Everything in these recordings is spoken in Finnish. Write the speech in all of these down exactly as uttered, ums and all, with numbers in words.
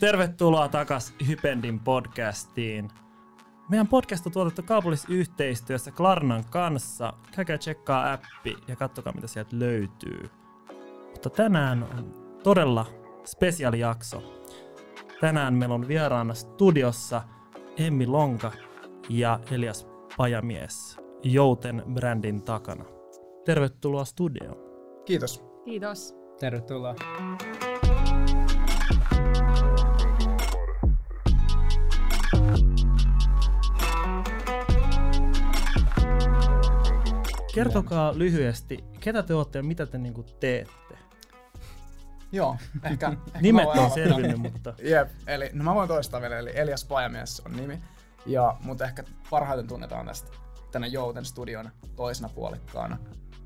Tervetuloa takaisin Hypendin podcastiin. Meidän podcast on tuotettu kaupallisyhteistyössä Klarnan kanssa. Käykää tsekkaa appi ja katsokaa mitä sieltä löytyy. Mutta tänään on todella spesiaalijakso. Tänään meillä on vieraana studiossa Emmi Lonka ja Elias Pajamies Jouten-brändin takana. Tervetuloa studioon. Kiitos. Kiitos. Tervetuloa. Kertokaa lyhyesti, ketä te olette ja mitä te niinku teette? Joo, ehkä... ehkä nimet on selvinnyt, mutta... Jep, eli no mä voin toistaa vielä, eli Elias Pajamies on nimi. Ja mut ehkä parhaiten tunnetaan tästä tänne Jouten studion toisena puolikkaana.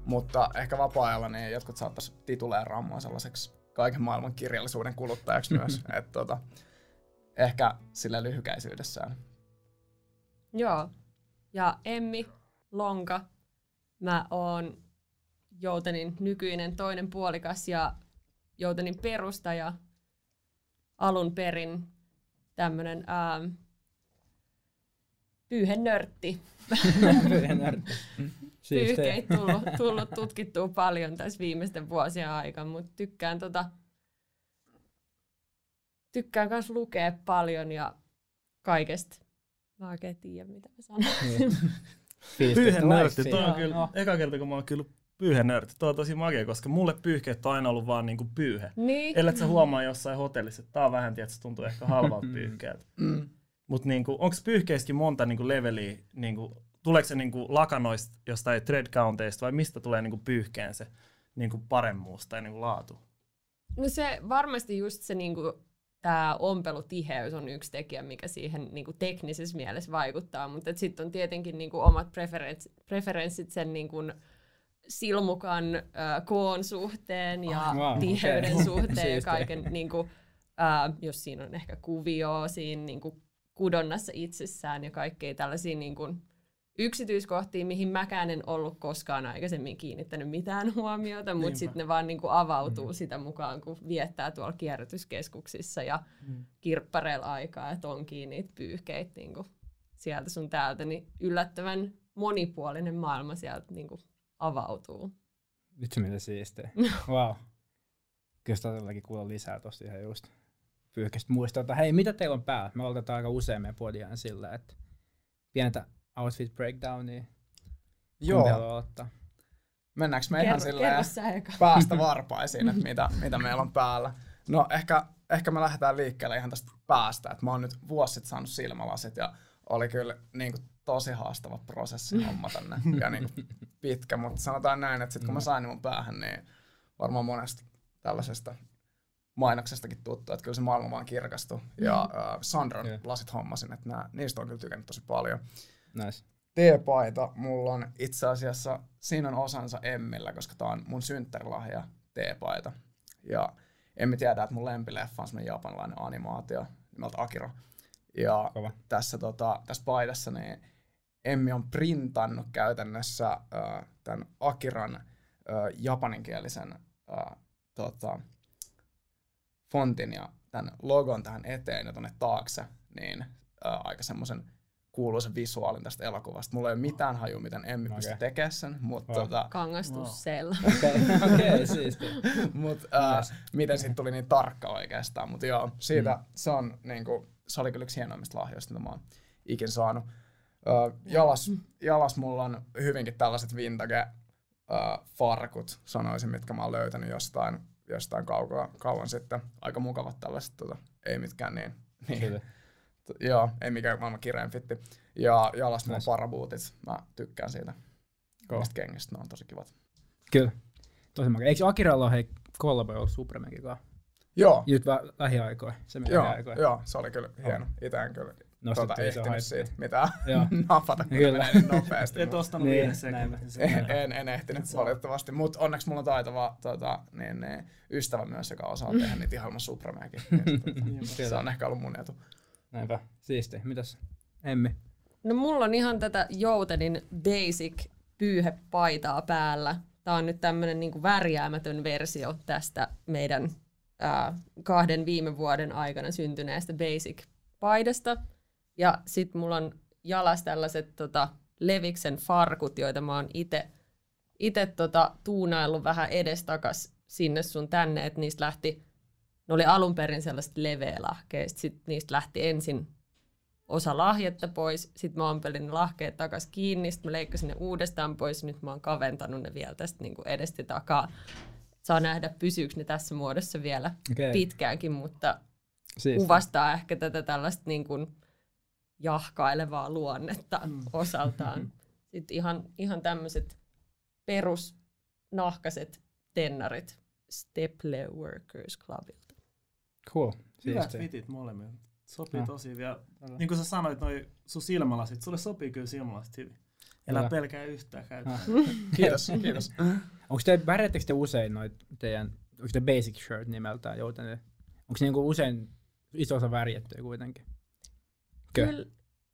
Mutta ehkä vapaa-ajalla niin jotkut saattaisi tituleeraa mua sellaiseksi kaiken maailman kirjallisuuden kuluttajaksi myös. Et tota, ehkä sillä lyhykäisyydessään. Joo, ja Emmi Lonka. Mä oon Joutenin nykyinen toinen puolikas ja Joutenin perustaja, alun perin tämmönen ää, pyyhenörtti. Pyyhenörtti. Pyyhkeitä tullut, tullut tutkittua paljon tässä viimeisten vuosien aikana, mutta tykkään tota, tykkään myös lukea paljon ja kaikesta. Mä oikein tiedän mitä mä sanon. Pyyhenörtti, toi on kyllä, no. Eka kerta kun mä oon kyllä pyyhenörtti, toi on tosi magia, koska mulle pyyhkeet on aina ollut vaan niinku pyyhe. Niin. Ellet sä huomaa jossain hotellissa, että tää on vähän, tietysti tuntuu ehkä halvalta pyyhkeeltä. Mut niinku, onks pyyhkeissäkin monta niinku leveliä, niinku, tuleeko se niinku lakanoista jostain thread counteista vai mistä tulee niinku pyyhkeen se niinku paremmuus tai niinku laatu? No se varmasti just se niinku... Tämä ompelutiheys on yksi tekijä, mikä siihen niinku teknisessä mielessä vaikuttaa, mutta sitten on tietenkin niinku omat preferenssit, preferenssit sen niinku silmukan äh, koon suhteen ja oh, wow, tiheyden okay. suhteen ja kaiken, niinku, äh, jos siinä on ehkä kuvioa siinä niinku kudonnassa itsessään ja kaikkea tällaisia niinku yksityiskohtia, mihin mäkään en ollut koskaan aikaisemmin kiinnittänyt mitään huomiota, mutta sitten ne vaan niinku avautuu mm. sitä mukaan, kun viettää tuolla kierrätyskeskuksissa ja mm. kirppareilla aikaa, että onkin niitä pyyhkeitä niinku sieltä sun täältä, niin yllättävän monipuolinen maailma sieltä niinku avautuu. Vitsi mitä siistee. Wow. Kyllä sitä todellakin kuulla lisää tosta ihan just pyyhkeistä muistaa, että hei, mitä teillä on päällä? Me aloitetaan aika usein meidän podiaan sillä, että pientä outfit breakdownia. Joo. Mennäänkö me ihan silleen päästä varpaisiin, että mitä, mitä meillä on päällä? No ehkä, ehkä me lähdetään liikkeelle ihan tästä päästä. Et mä oon nyt vuosi sitten saanut silmälasit ja oli kyllä niin kuin, tosi haastava prosessi homma tänne ja niin kuin, pitkä. Mutta sanotaan näin, että sit, kun mä sain mun päähän, niin varmaan monesta tällaisesta mainoksestakin tuttu, että kyllä se maailma vaan kirkastui. Ja äh, Sandron yeah. lasit hommasin, että nää, niistä on kyllä tykännyt tosi paljon. Nice. T-paita mulla on itse asiassa, siinä on osansa Emmillä, koska tää on mun synttärilahja T-paita. Ja Emmi tiedä, että mun lempileffa on semmoinen japanilainen animaatio nimeltä Akira. Ja tässä, tota, tässä paidassa niin Emmi on printannut käytännössä äh, tämän Akiran äh, japaninkielisen äh, tota, fontin ja tämän logon tähän eteen ja tonne taakse, niin äh, aika semmoisen kuuluisen visuaalin tästä elokuvasta. Mulla ei ole mitään hajua, miten Emmi okay. pysty tekemään sen, mutta... Wow. Tota, kangastussella. Wow. Okei, okay. okay, siisti. Mutta uh, miten siitä tuli niin tarkka oikeastaan. Mutta joo, siitä mm. se, on, niin kuin, se oli kyllä yksi hienoimmista lahjoista, mitä mä oon ikin saanut. Uh, jalas, mm. jalas mulla on hyvinkin tällaiset vintage-farkut, uh, sanoisin, mitkä mä oon löytänyt jostain, jostain kaukaa, kauan sitten. Aika mukavat tällaiset, tota, ei mitkään niin... niin. Joo, ei mikään maailman kireen fitti. Ja jalas mulla on parabuutit. Mä tykkään siitä niistä kengistä, ne on tosi kivat. Kyllä, tosi makeaa. Eikö Akiralla ole hei kollabo ollut Supremenkin kanssa? Joo. Nyt vähän lähiaikoja, se meni lähiaikoja. Joo, se oli kyllä hieno. Itä en kyllä tuota ehtinyt siitä mitään napata, kun ne menee nopeasti. Et ostanut viidessä. En ehtinyt valitettavasti, mutta onneksi mulla on taitava ystävä myös, joka osaa tehdä niitä ihan ilman Supremenkin. Se on ehkä ollut mun etu. Näinpä, siisti. Mitäs Emmi? No mulla on ihan tätä Joutenin basic pyyhepaitaa päällä. Tää on nyt tämmönen niinku värjäämätön versio tästä meidän ää, kahden viime vuoden aikana syntyneestä basic-paidasta. Ja sit mulla on jalas tällaiset tota, Leviksen farkut, joita mä oon ite, ite tota, tuunaillut vähän edestakas sinne sun tänne, että niistä lähti, ne oli alun perin sellaiset leveälahkeista, sit niistä lähti ensin osa lahjetta pois, sit mä ompelin ne lahkeet takas kiinni, sit mä leikkasin ne uudestaan pois, nyt mä oon kaventanut ne vielä tästä niin kuin edestä takaa. Saa nähdä, pysyykö ne tässä muodossa vielä okay. pitkäänkin, mutta Siista. kuvastaa ehkä tätä tällaista niin kuin jahkailevaa luonnetta mm. osaltaan. Sitten ihan, ihan tämmöiset perusnahkaset tennarit Steple Workers Clubilta. Cool. Hyvät fitit molemmille. Sopii no. tosi vielä. Niin kuin sä sanoit, noi sun silmälasit, sulle sopii kyllä silmälasit hyvin. Elä pelkää yhtään käytä. Ah. Kiitos, kiitos. Onko te, värjättekö te usein noit teidän, onko te basic shirt nimeltään Jouten? Onko se niinku usein iso osa värjättyä kuitenkin? Kö? Kyllä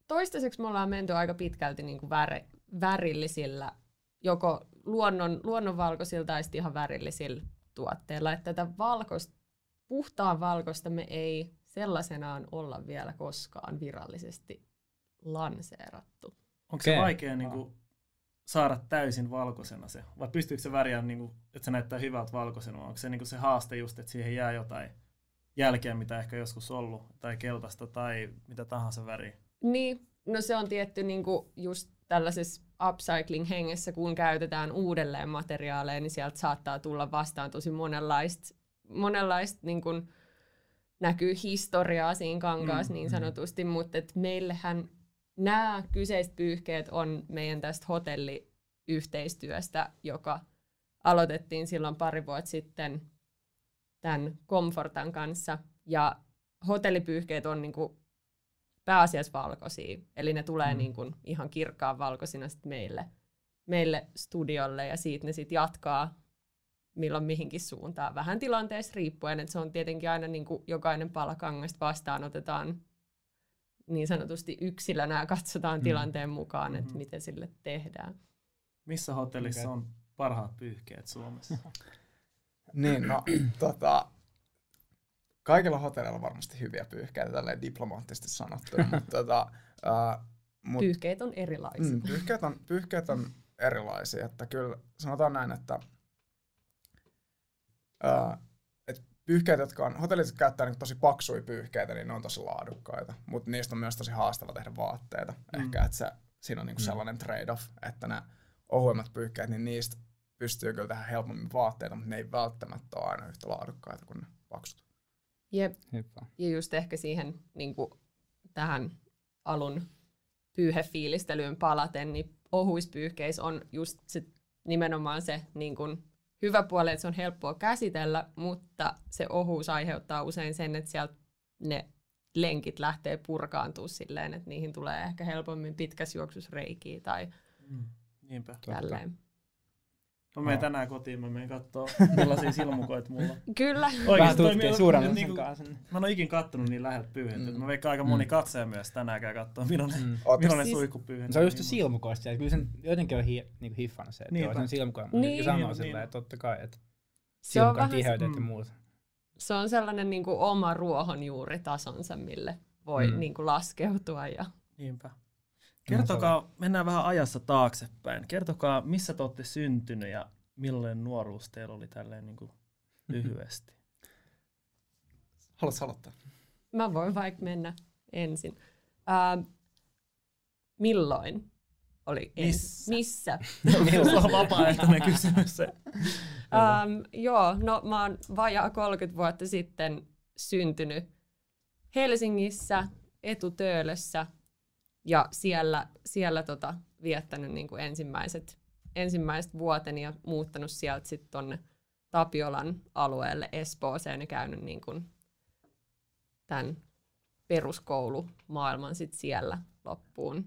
toistaiseksi me ollaan menty aika pitkälti niinku väri, värillisillä, joko luonnon, luonnonvalkoisilla tai sitten ihan värillisillä tuotteilla. Että tätä valkoista, puhtaan valkoista me ei sellaisenaan olla vielä koskaan virallisesti lanseerattu. Onko se vaikea niinku saada täysin valkoisena se? Vai pystyykö se värjään, niinku, että se näyttää hyvältä valkoisena? Onko se niinku se haaste just, että siihen jää jotain jälkeä, mitä ehkä joskus ollut, tai keltaista, tai mitä tahansa väriä? Niin, no se on tietty niinku just tällaisessa upcycling-hengessä, kun käytetään uudelleen materiaaleja, niin sieltä saattaa tulla vastaan tosi monenlaista, monenlaista niin kun näkyy historiaa siinä kankaassa mm, niin sanotusti, mm. mutta et meillähän nämä kyseiset pyyhkeet on meidän tästä hotelliyhteistyöstä, joka aloitettiin silloin pari vuotta sitten tämän Comfortan kanssa, ja hotellipyyhkeet on niinku pääasiassa valkoisia, eli ne tulee mm. niinku ihan kirkkaan valkoisina sit meille, meille studiolle, ja siitä ne sit jatkaa milloin mihinkin suuntaan, vähän tilanteesta riippuen, että se on tietenkin aina niinku jokainen pala kangasta vastaanotetaan niin sanotusti yksilönä ja katsotaan mm. tilanteen mukaan, mm-hmm. että miten sille tehdään. Missä hotellissa okay. on parhaat pyyhkeet Suomessa? Niin, no, tota, kaikilla hotelleilla on varmasti hyviä pyyhkeitä, tälleen diplomaattisesti sanottuna, mutta tota, uh, mut, pyyhkeet on erilaisia. Mm, pyyhkeet, on, pyyhkeet on erilaisia, että kyllä sanotaan näin, että uh, et pyyhkeet, jotka on, hotellit käyttää niin tosi paksuja pyyhkeitä, niin ne on tosi laadukkaita, mutta niistä on myös tosi haastava tehdä vaatteita. Mm. Ehkä, että se, siinä on niin kuin mm. sellainen trade-off, että ne ohuimmat pyyhkeet, niin niistä pystyy kyllä tähän helpommin vaatteita, mutta ne ei välttämättä ole aina yhtä laadukkaita kuin ne paksut. Jep. Hyppää. Ja just ehkä siihen niin kuin tähän alun pyyhefiilistelyyn palaten, niin ohuispyyhkeissä on just se, nimenomaan se niin kuin hyvä puoli, että se on helppoa käsitellä, mutta se ohuus aiheuttaa usein sen, että sieltä ne lenkit lähtee purkaantumaan silleen, että niihin tulee ehkä helpommin pitkässä juoksussa reikiä tai mm. niinpä. Tälleen. Mä menen tänään kotiin, mä menen kattoo millaisia silmukoita mulla on. Kyllä. Vähän tutkii suuremmin sen kanssa. Mä en oo ikin kattonut niin läheltä pyyhettä. Mm. Mä veikkaan aika moni mm. katsoja myös tänään käy kattoo millainen mm. siis, suihkupyyhettä. Se on just silmukoista. Kyllä sen jotenkin on hi, niin hiffana se, että joo, sen silmukoja. Niin. Niin. Sanoo niin, silleen, niin. Totta kai, että silmukoja tiheydet ja muut. Se on sellainen niin kuin oma ruohonjuuritasonsa, mille voi mm. niin kuin laskeutua. Ja niinpä. Kertokaa, mennään vähän ajassa taaksepäin. Kertokaa, missä te olette syntynyt ja millainen nuoruus teillä oli tälleen niin kuin lyhyesti. Haluatko aloittaa? Mä voin vaikka mennä ensin. Uh, milloin oli ensin? Missä? Missä on vapaaehtoinen kysymys. um, joo, no mä oon vajaa kolmekymmentä vuotta sitten syntynyt Helsingissä, Etutöölössä. Ja siellä, siellä tota, viettänyt niin kuin ensimmäiset, ensimmäiset vuoteni ja muuttanut sieltä sitten tuonne Tapiolan alueelle Espooseen ja käynyt niin kuin tämän peruskoulumaailman sitten siellä loppuun.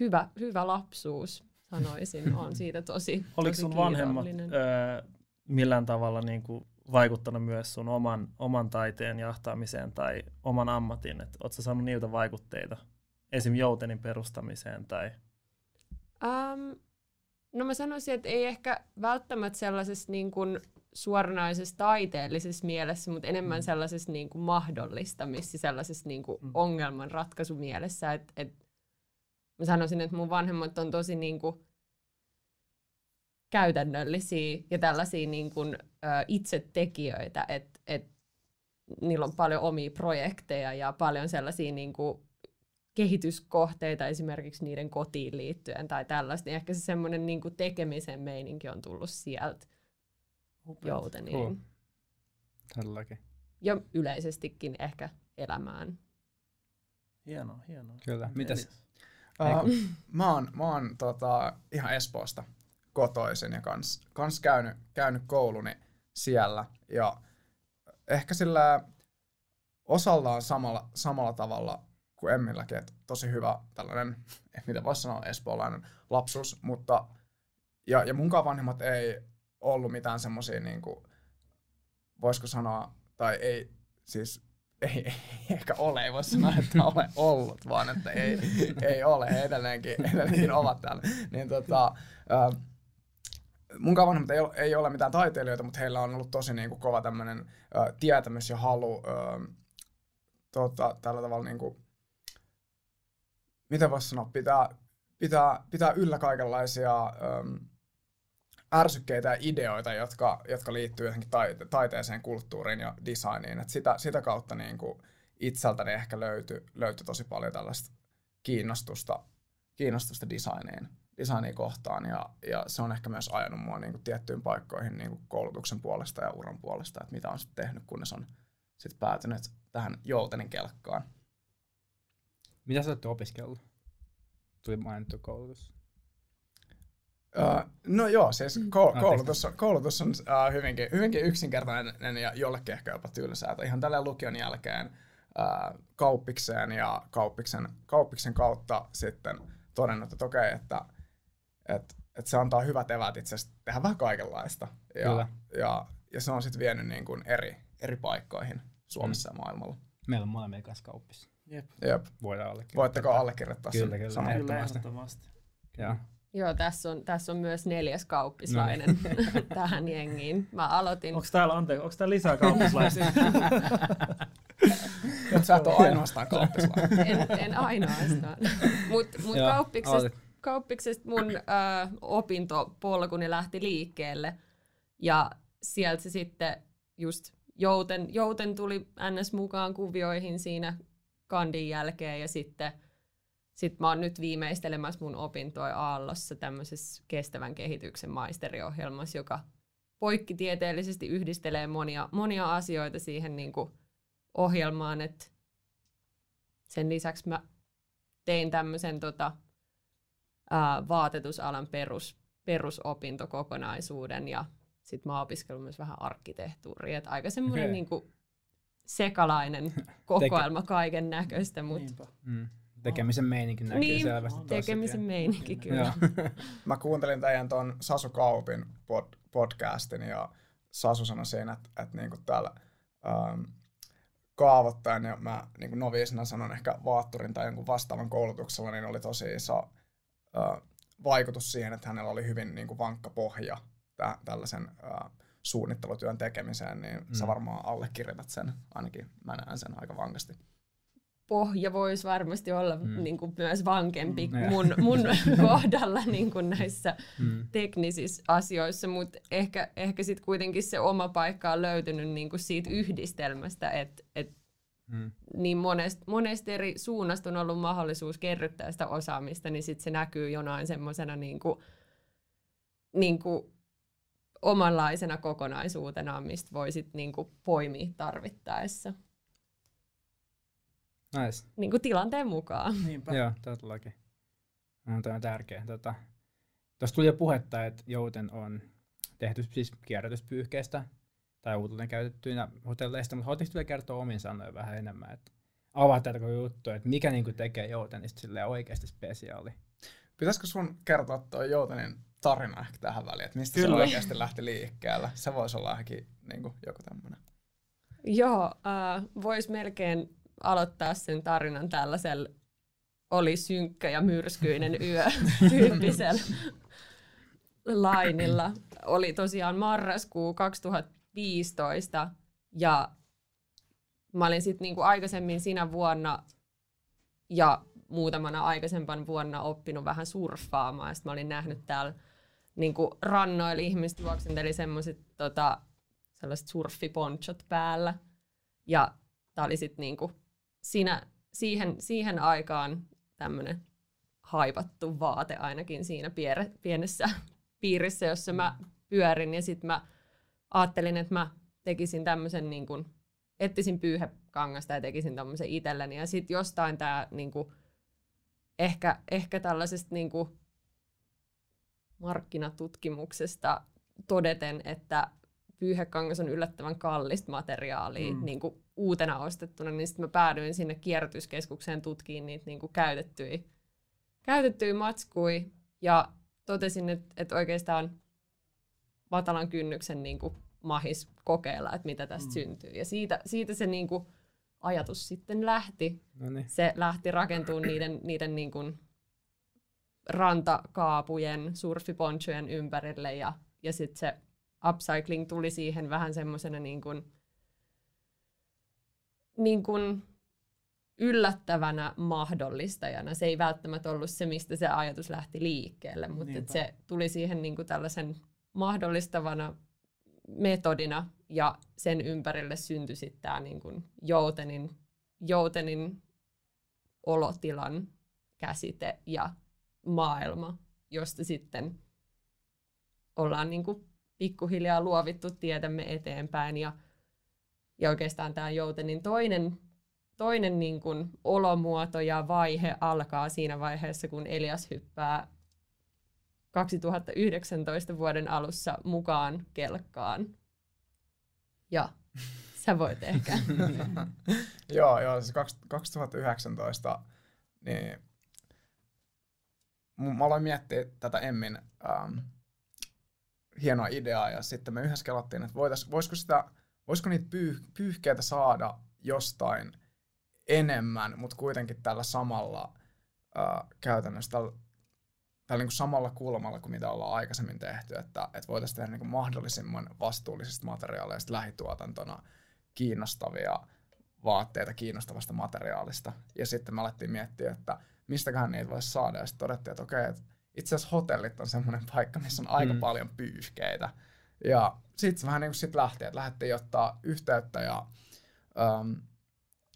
Hyvä, hyvä lapsuus, sanoisin. Olen siitä tosi kiitollinen. Oliko sun vanhemmat öö, millään tavalla niin kuin vaikuttanut myös sun oman, oman taiteen jahtaamiseen tai oman ammatin? Et oot sä saanut niiltä vaikutteita esim. Joutenin perustamiseen? Tai? Um, no mä sanoisin, että ei ehkä välttämättä sellaisessa niin kuin suoranaisessa taiteellisessa mielessä, mutta enemmän sellaisessa niin kuin mahdollistamisessa, sellaisessa niin kuin ongelman ratkaisumielessä. Et, et mä sanoisin, että mun vanhemmat on tosi niin kuin käytännöllisiä ja tällaisia niin kuin, ä, itsetekijöitä, että et, niillä on paljon omia projekteja ja paljon sellaisia niin kuin kehityskohteita esimerkiksi niiden kotiin liittyen tai tällaista. Niin ehkä se semmoinen niin kuin tekemisen meininki on tullut sieltä. Jouteniin. Cool. Tälläkin. Ja yleisestikin ehkä elämään. Hienoa, hienoa. Kyllä. Mitäs? Uh, mä oon, mä oon tota, ihan Espoosta kotoisin ja kans, kans käynyt, käynyt kouluni siellä. Ja ehkä sillä osallaan samalla, samalla tavalla kuin Emmilläkin. Että tosi hyvä tällainen, mitä voisi sanoa, espoolainen lapsuus. Mutta, ja, ja munkaan vanhemmat ei ollut mitään semmosia niinku, voisiko sanoa, tai ei, siis ei, ei ehkä ole, ei voi sanoa, että ole ollut, vaan että ei, ei ole, he edelleenkin, edelleenkin ovat täällä. Niin tota, äh, munkaan vanhemmat ei, ei ole mitään taiteilijoita, mutta heillä on ollut tosi niinku kova tämmönen äh, tietämys ja halu äh, tota, tällä tavalla niinku, mitä voisi sanoa, pitää, pitää, pitää yllä kaikenlaisia äh, ärsykkeitä ja ideoita, jotka, jotka liittyy johonkin taite- taiteeseen, kulttuuriin ja designiin. Et sitä, sitä kautta niin kuin itseltäni ehkä löytyi löyty tosi paljon tällaista kiinnostusta, kiinnostusta designiin, designiin kohtaan. Ja, ja se on ehkä myös ajanut mua niin kuin tiettyyn paikkoihin niin kuin koulutuksen puolesta ja uran puolesta, että mitä on sitten tehnyt, kunnes on sitten päätynyt tähän Joutenin kelkkaan. Mitä sä olette opiskellut? Tuli mainittu koulutus. Uh, no joo, siis ko- koulutus on, koulutus on uh, hyvinkin, hyvinkin yksinkertainen ja jollekin ehkä jopa tylsää. Ihan tällä lukion jälkeen uh, kauppikseen ja kauppiksen, kauppiksen kautta sitten todennut, että okei, okay, että et, et se antaa hyvät eväät itse asiassa tehdä vähän kaikenlaista. Ja, ja, ja se on sitten vienyt niin kuin eri, eri paikkoihin Suomessa mm. ja maailmalla. Meillä on molemmilla kanssa kauppissa. Jep. Jep. Voidaan allekirjoittaa. Voitteko allekirjoittaa sen samanottomasti? Kyllä. Joo, tässä on, tässä on myös neljäs kauppislainen no. tähän jengiin. Mä aloitin. Onko täällä, anteeksi, onko täällä lisää kauppislaisia? Sä et ole ainoastaan kauppislainen. En, en ainoastaan. Mutta mut kauppiksesta, kauppiksesta mun äh, opintopolkuni lähti liikkeelle. Ja sieltä se sitten just Jouten, Jouten tuli ns. Mukaan kuvioihin siinä kandin jälkeen ja sitten Sitten mä oon nyt viimeistelemässä mun opintoja Aallossa tämmöisessä kestävän kehityksen maisteriohjelmassa, joka poikkitieteellisesti yhdistelee monia, monia asioita siihen niin kuin ohjelmaan. Et sen lisäksi mä tein tämmöisen tota, ää, vaatetusalan perus, perusopintokokonaisuuden ja sit mä oon opiskellut myös vähän arkkitehtuuria. Et aika semmoinen okay. niin kuin sekalainen kokoelma kaiken näköistä, mutta tekemisen meininki näkyy niin, selvästi tuossa. Tekemisen meininki, kyllä. Mä kuuntelin teidän tuon Sasu Kaupin pod- podcastin ja Sasu sanoi siinä, että, että niinku täällä ähm, kaavoittajan ja mä niinku noviisina sanon ehkä vaatturin tai jonkun vastaavan koulutuksella, niin oli tosi iso äh, vaikutus siihen, että hänellä oli hyvin niinku vankka pohja tä- tällaisen äh, suunnittelutyön tekemiseen, niin mm. sä varmaan allekirjoitat sen, ainakin mä näen sen aika vankasti. Pohja voisi varmasti olla mm. niin kuin myös vankempi mm, mun, mun kohdalla niin kuin näissä mm. teknisissä asioissa, mutta ehkä, ehkä sitten kuitenkin se oma paikka on löytynyt niin kuin siitä yhdistelmästä, että et mm. niin monest, monest eri suunnasta on ollut mahdollisuus kerryttää sitä osaamista, niin sitten se näkyy jonain semmoisena niin kuin, niin kuin omanlaisena kokonaisuutena, mistä voi sitten niin kuin poimia tarvittaessa. Nice. Niin kuin tilanteen mukaan. Niinpä. Joo, todellakin. No, tämä on tärkeä. Tuosta tota, tuli jo puhetta, että Jouten on tehty siis kierrätyspyyhkeistä tai uudelleen käytettyinä hotelleista, mutta haluatteko vielä kertoa omin sanoin vähän enemmän, että avaatko juttu, että mikä niinku tekee Joutenista silleen oikeasti spesiaali? Pitäisikö sun kertoa tuo Joutenin tarina ehkä tähän väliin, että mistä Kyllä. se oikeasti lähti liikkeelle? Se voisi olla ehkä niinku joku tämmöinen. Joo, äh, voisi melkein aloittaa sen tarinan tällaisella oli synkkä ja myrskyinen yö tyyppisellä lainilla. oli tosiaan marraskuu kaksituhattaviisitoista ja mä olin sitten niinku aikaisemmin sinä vuonna ja muutamana aikaisempan vuonna oppinut vähän surffaamaan ja sit mä olin nähnyt täällä niinku rannoilla ihmiset juoksenteli semmoiset tota, sellaiset surffiponchot päällä ja tää oli sitten niinku siinä, siihen, siihen aikaan tämmönen haivattu vaate ainakin siinä pienessä piirissä, jossa mä pyörin ja sitten mä ajattelin, että mä tekisin tämmöisen niin kuin, ettisin pyyhekangasta ja tekisin tämmöisen itselleni ja sitten jostain tää niin kuin, ehkä, ehkä tällaisesta niin kuin, markkinatutkimuksesta todeten, että pyyhekangas on yllättävän kallista materiaalia mm. niin kuin uutena ostettuna, niin sitten mä päädyin sinne kierrätyskeskukseen tutkiin niitä niin kuin käytettyjä, käytettyjä matskuja ja totesin, että, että oikeastaan matalan kynnyksen niin kuin mahis kokeilla, että mitä tästä mm. syntyy. Ja siitä, siitä se niin kuin ajatus sitten lähti. Noniin. Se lähti rakentumaan niiden, niiden niin kuin rantakaapujen, surfiponchojen ympärille ja, ja sitten se upcycling tuli siihen vähän semmoisena niin kuin, niin kuin yllättävänä mahdollistajana. Se ei välttämättä ollut se, mistä se ajatus lähti liikkeelle, mutta et se tuli siihen niin kuin tällaisen mahdollistavana metodina ja sen ympärille syntyi sitten tämä niin kuin joutenin, joutenin olotilan käsite ja maailma, josta sitten ollaan niin kuin pikkuhiljaa luovittu tietämme eteenpäin. Ja, ja oikeastaan tämä joutenin toinen, toinen niin kuin olomuoto ja vaihe alkaa siinä vaiheessa, kun Elias hyppää kaksituhattayhdeksäntoista vuoden alussa mukaan kelkkaan. Ja sä voit ehkä. Joo, joo, siis kaksituhattayhdeksäntoista niin mä aloin miettiä tätä Emmin ähm, hienoa ideaa ja sitten me yhdessä kelattiin, että voitais, voisiko, sitä, voisiko niitä pyyh, pyyhkeitä saada jostain enemmän, mutta kuitenkin tällä samalla äh, käytännössä tällä, tällä niin kuin samalla kulmalla kuin mitä ollaan aikaisemmin tehty, että, että voitaisiin tehdä niin kuin mahdollisimman vastuullisista materiaaleista lähituotantona kiinnostavia vaatteita kiinnostavasta materiaalista. Ja sitten me alettiin miettiä, että mistäköhän niitä voisi saada. Ja sitten todettiin, että okei, että itse asiassa hotellit on semmoinen paikka, missä on aika mm. paljon pyyhkeitä. Ja sitten se vähän niin kuin sit lähti, että lähdettiin ottaa yhteyttä ja äm,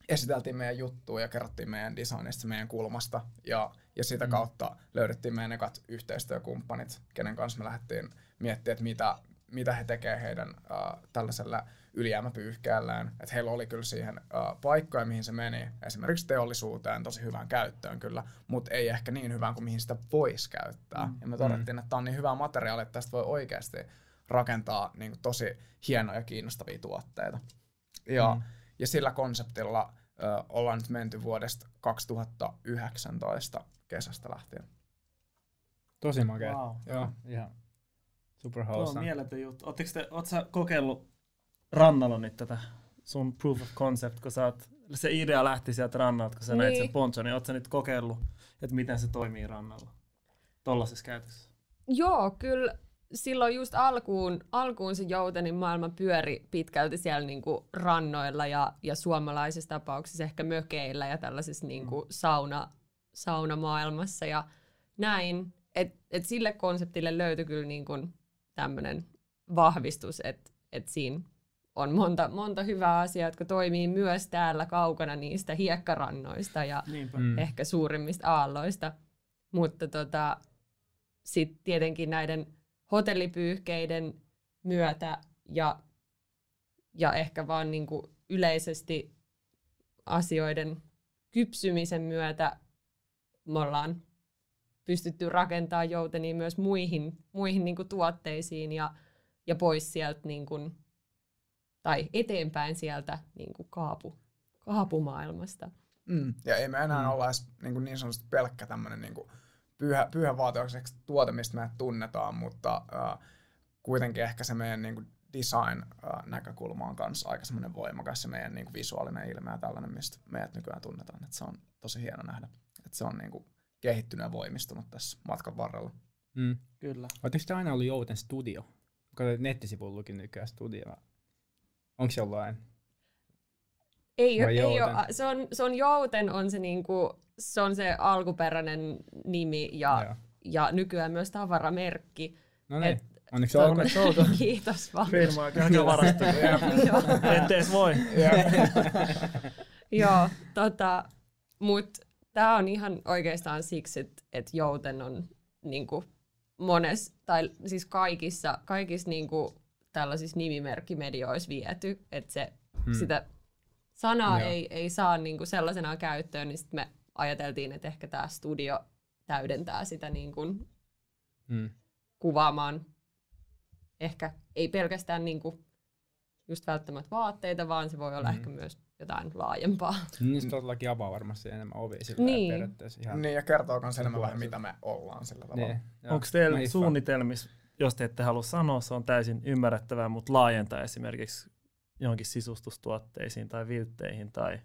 esiteltiin meidän juttuja ja kerrottiin meidän designista meidän kulmasta. Ja, ja sitä mm. kautta löydettiin meidän ekat yhteistyökumppanit, kenen kanssa me lähdettiin miettimään, että mitä, mitä he tekevät heidän äh, tällaiselle ylijäämäpyyhkeellään. Että heillä oli kyllä siihen äh, paikkoja, mihin se meni. Esimerkiksi teollisuuteen, tosi hyvään käyttöön kyllä, mutta ei ehkä niin hyvään kuin mihin sitä voisi käyttää. Mm. Ja me todettiin, että tämä on niin hyvä materiaali, että tästä voi oikeasti rakentaa niin kuin tosi hienoja ja kiinnostavia tuotteita. Ja, mm. ja sillä konseptilla äh, ollaan nyt menty vuodesta kaksituhattayhdeksäntoista kesästä lähtien. Tosi makea. Wow. Joo, ihan superhaussa. Tuo on mieletön juttu. Ootteko te, oot sä kokeillut rannalla nyt tätä sun proof of concept, kun sä oot, se idea lähti sieltä rannalta, kun sä niin. näit sen poncho, niin oot sä nyt kokeillut, että miten se toimii rannalla tollaisessa käytössä? Joo, kyllä silloin just alkuun, alkuun se joutenin maailma pyöri pitkälti siellä niinku rannoilla ja, ja suomalaisissa tapauksissa ehkä mökeillä ja tällaisessa niinku sauna, saunamaailmassa ja näin. Et, et sille konseptille löytyi kyllä niinku tämmönen vahvistus, että et siinä on monta, monta hyvää asiaa, jotka toimii myös täällä kaukana niistä hiekkarannoista ja mm. ehkä suurimmista aalloista. Mutta tota, sitten tietenkin näiden hotellipyyhkeiden myötä ja, ja ehkä vaan niinku yleisesti asioiden kypsymisen myötä me ollaan pystytty rakentamaan joutenia myös muihin, muihin niinku tuotteisiin ja, ja pois sieltä niinku, tai eteenpäin sieltä niinku kaapu, kaapumaailmasta. Mm. Ja ei me enää mm. olla edes niinku niin sanotusti pelkkä tämmöinen niinku pyyhä, pyyhä vaatioiseksi tuote, mistä me tunnetaan, mutta äh, kuitenkin ehkä se meidän niinku design-näkökulma äh, on kanssa aika semmoinen voimakas, se meidän niinku visuaalinen ilme ja tällainen, mistä meidät nykyään tunnetaan. Et se on tosi hieno nähdä, että se on niinku kehittynyt ja voimistunut tässä matkan varrella. Mm. Kyllä. Oletteko te aina ollut Jouten studio? katsoit nettisivullukin nykyään studioa. Onko se jollain? Ei, ei ole. Se on, se on Jouten, on se, niinku, se on se alkuperäinen nimi ja, ja. ja nykyään myös tavaramerkki. No niin, onneksi se on alkuperäinen Jouten. Kiitos vaan. Firmaa on varastunut. Ette edes voi. Joo, tota, mut tää on ihan oikeastaan siksi, että et Jouten on niinku mones, tai siis kaikissa, kaikissa niinku tällaisissa nimimerkkimedioissa viety, että se hmm. sitä sanaa ei, ei saa niinku sellaisenaan käyttöön, niin sitten me ajateltiin, että ehkä tämä studio täydentää sitä niinku hmm. kuvaamaan ehkä ei pelkästään niinku just välttämättä vaatteita, vaan se voi olla hmm. ehkä myös jotain laajempaa. Niin se todellakin avaa varmasti enemmän ovia sillä niin. periaatteessa. Ihan niin ja kertoo myös enemmän vähän mitä me ollaan sillä tavalla. Niin. Onko teillä no, suunnitelmissa, jos te ette halua sanoa, se on täysin ymmärrettävää, mutta laajentaa esimerkiksi johonkin sisustustuotteisiin tai viltteihin tai...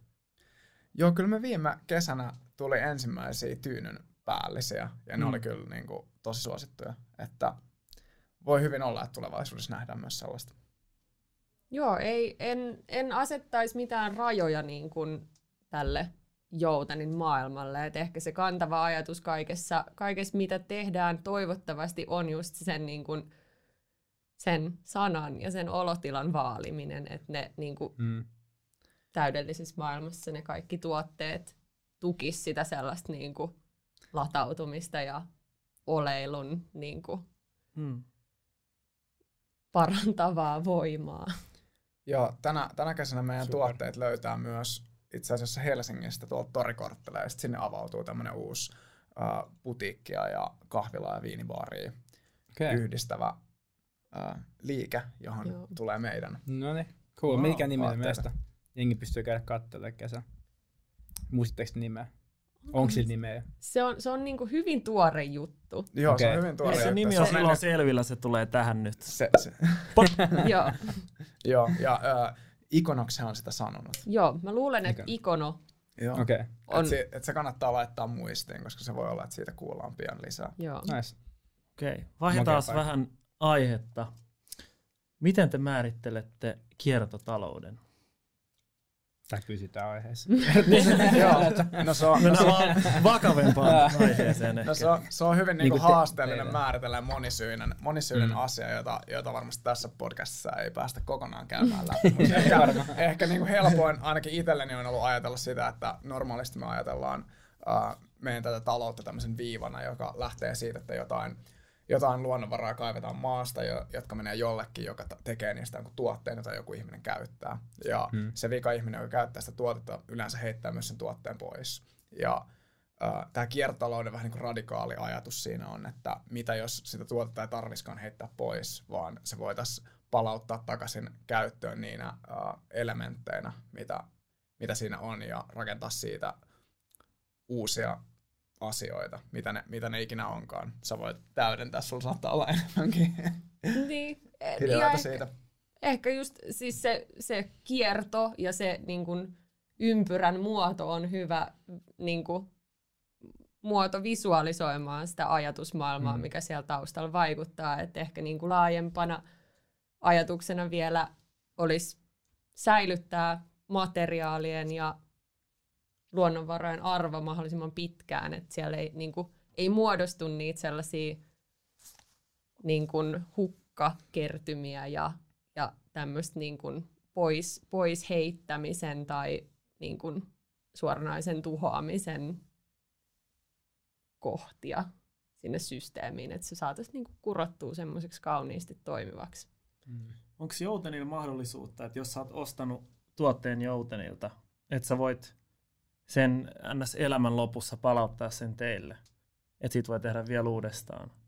Joo, kyllä me viime kesänä tuli ensimmäisiä tyynyn päällisiä ja ne mm. oli kyllä niin kuin tosi suosittuja, että voi hyvin olla, että tulevaisuudessa nähdään myös sellaista. Joo, ei, en, en asettaisi mitään rajoja niin kuin tälle Joutenin maailmalle. Et ehkä se kantava ajatus kaikessa, kaikessa, mitä tehdään, toivottavasti on just sen, niin kuin, sen sanan ja sen olotilan vaaliminen. Että ne niin kuin, mm. täydellisessä maailmassa ne kaikki tuotteet tukisivat sitä sellaista niin kuin, latautumista ja oleilun niin kuin, mm. parantavaa voimaa. Joo, tänä, tänä kesänä meidän Super. tuotteet löytää myös itse asiassa Helsingistä tuolta torikortteleista. Sinne avautuu tämmöinen uusi uh, putiikkia ja kahvilaa ja viinibaaria okay. yhdistävä uh, liike, johon Joo. tulee meidän. No niin, cool. Wow. Mikä nimi meistä? Jengi pystyy käydä katselemaan kesän. Muistatteko nimeä? Onko sillä nimeä? Se on, se on niinku hyvin tuore juttu. Joo, okay. se on hyvin tuore juttu. Se nimi on silloin selvillä, se tulee tähän nyt. Se, se. Joo. Joo, ja äh, Ikonoksi on sitä sanonut. Joo, mä luulen, että Ikono Joo. Okay. on... Että se, et se kannattaa laittaa muistiin, koska se voi olla, että siitä kuullaan pian lisää. Joo. Nice. Okei, okay. vaihdetaan vähän aihetta. Miten te määrittelette kiertotalouden? Tämä kysytään aiheessa. No se on vakavempaan aiheeseen ehkä. Se on hyvin niinku haasteellinen määritellä monisyinen, monisyinen mm. asia, jota, jota varmasti tässä podcastissa ei päästä kokonaan käymään läpi. ehkä ehkä niinku helpoin ainakin itselleni on ollut ajatella sitä, että normaalisti me ajatellaan uh, meidän tätä taloutta tämmöisen viivana, joka lähtee siitä, että jotain jotain luonnonvaraa kaivetaan maasta, jotka menee jollekin, joka tekee niistä jonkun tuotteen, jota joku ihminen käyttää. Ja hmm. se vika ihminen, joka käyttää sitä tuotetta, yleensä heittää myös sen tuotteen pois. Ja äh, tämä kiertotalouden vähän niin kuin radikaali ajatus siinä on, että mitä jos sitä tuotetta ei tarvitsisikaan heittää pois, vaan se voitaisiin palauttaa takaisin käyttöön niinä äh, elementteinä, mitä, mitä siinä on, ja rakentaa siitä uusia asioita, mitä ne, mitä ne ikinä onkaan. Sä voit täydentää, sulla saattaa olla enemmänkin niin, ideoita siitä. Ehkä, ehkä just siis se, se kierto ja se niin kun, ympyrän muoto on hyvä niin kun, muoto visualisoimaan sitä ajatusmaailmaa, mm. mikä siellä taustalla vaikuttaa. Et ehkä niin kun, laajempana ajatuksena vielä olisi säilyttää materiaalien ja luonnonvarojen arvo mahdollisimman pitkään, että siellä ei, niin kuin, ei muodostu niitä sellaisia niin kuin, hukkakertymiä ja, ja tämmöistä niin kuin, pois, pois heittämisen tai niin kuin, suoranaisen tuhoamisen kohtia sinne systeemiin, että se saataisiin niin kuin, kurottua semmoiseksi kauniisti toimivaksi. Mm. Onko Joutenilla mahdollisuutta, että jos sä oot ostanut tuotteen Joutenilta, että sä voit sen N S-elämän lopussa palauttaa sen teille, että siitä voi tehdä vielä uudestaan. Toi.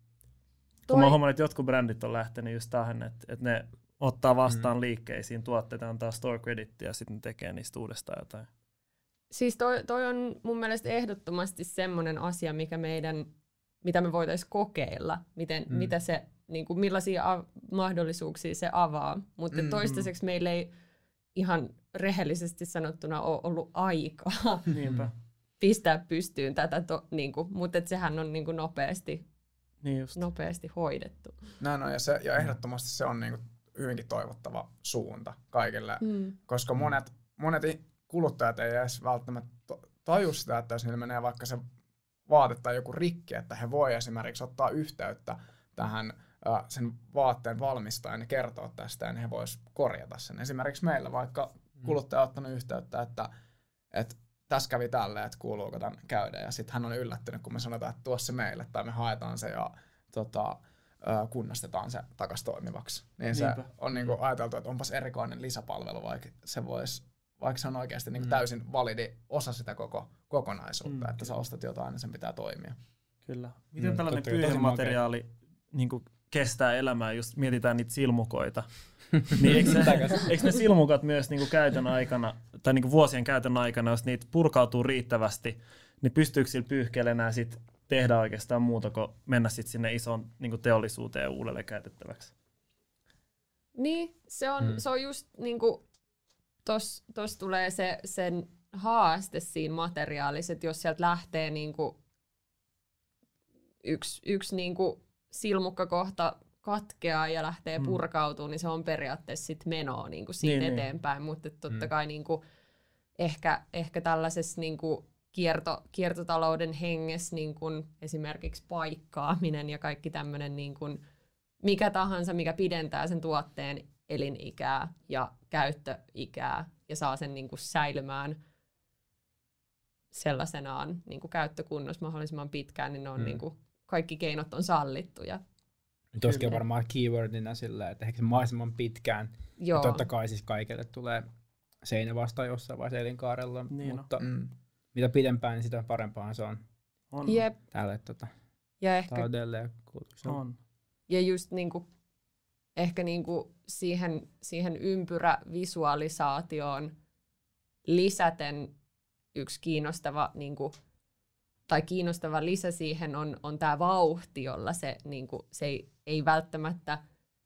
Kun mä huomannut, että jotkut brändit on lähtenyt just tähän, että, että ne ottaa vastaan mm. liikkeisiin tuotteita, antaa store credittiä ja sitten ne tekee niistä uudestaan jotain. Siis toi, toi on mun mielestä ehdottomasti semmoinen asia, mikä meidän, mitä me voitaisiin kokeilla, miten, mm. mitä se, niin kuin millaisia av- mahdollisuuksia se avaa, mutta mm-hmm. toistaiseksi meillä ei ihan rehellisesti sanottuna on ollut aikaa Niinpä. pistää pystyyn tätä, to, niinku, mutta sehän on niinku, nopeasti niin nopeasti hoidettu. No, no, ja, se, ja ehdottomasti se on niin kuin hyvinkin toivottava suunta kaikille, mm. koska monet, monet kuluttajat ei edes välttämättä taju sitä, että jos niillä menee vaikka se vaate tai joku rikki, että he voi esimerkiksi ottaa yhteyttä tähän äh, sen vaatteen valmistajan ja kertoa tästä, ja he vois korjata sen. Esimerkiksi meillä vaikka kuluttaja on ottanut yhteyttä, että, että tässä kävi tälleen, että kuuluuko tämän käydä, ja sitten hän on yllättynyt, kun me sanotaan, että tuo se meille, tai me haetaan se ja tota, kunnastetaan se takaisin toimivaksi. Niin se Niinpä. on niinku ajateltu, että onpas erikoinen lisäpalvelu, vaikka se, vois, vaikka se on oikeasti niinku mm. täysin validi osa sitä koko kokonaisuutta, mm. että sä ostat jotain, niin sen pitää toimia. Kyllä. Miten mm. tällainen pyyhemateriaali niinku kestää elämää, jos mietitään niitä silmukoita? Niin eikö, eikö ne silmukat myös niinku käytön aikana, tai niinku vuosien käytön aikana, jos niitä purkautuu riittävästi, niin pystyykö sillä pyyhkeellä enää sit tehdä oikeastaan muuta kuin mennä sit sinne isoon niinku teollisuuteen uudelleen käytettäväksi? Niin, se on, hmm. se on just niinku, tos, tos tulee se, sen haaste siinä materiaalissa, että jos sieltä lähtee niinku yksi yksi niinku silmukkakohta katkeaa ja lähtee purkautumaan, mm. niin se on periaatteessa sit menoa niin kuin siitä niin, eteenpäin. Niin. Mutta totta kai niin kuin, ehkä, ehkä tällaisessa niin kuin kierto, kiertotalouden hengessä niin kuin esimerkiksi paikkaaminen ja kaikki tämmöinen niin kuin mikä tahansa, mikä pidentää sen tuotteen elinikää ja käyttöikää ja saa sen niin kuin säilymään sellaisenaan niin kuin käyttökunnossa mahdollisimman pitkään, niin, ne on, mm. niin kuin, kaikki keinot on sallittuja. Tuoskin on varmaan keywordina sillä, että ehkä se mahdollisimman pitkään. Joo. Ja totta kai siis kaikille tulee seinä vastaan jossain vaiheessa elinkaarella, niin mutta no. mm, mitä pidempään, niin sitä parempaan se on, on. Jep. tälle tota, ja ehkä, taudelleen kulutukselle. On. Ja just niinku, ehkä niinku siihen, siihen ympyrävisualisaatioon lisäten yksi kiinnostava niinku, tai kiinnostava lisä siihen on, on tämä vauhti, jolla se, niin kuin, se ei, ei välttämättä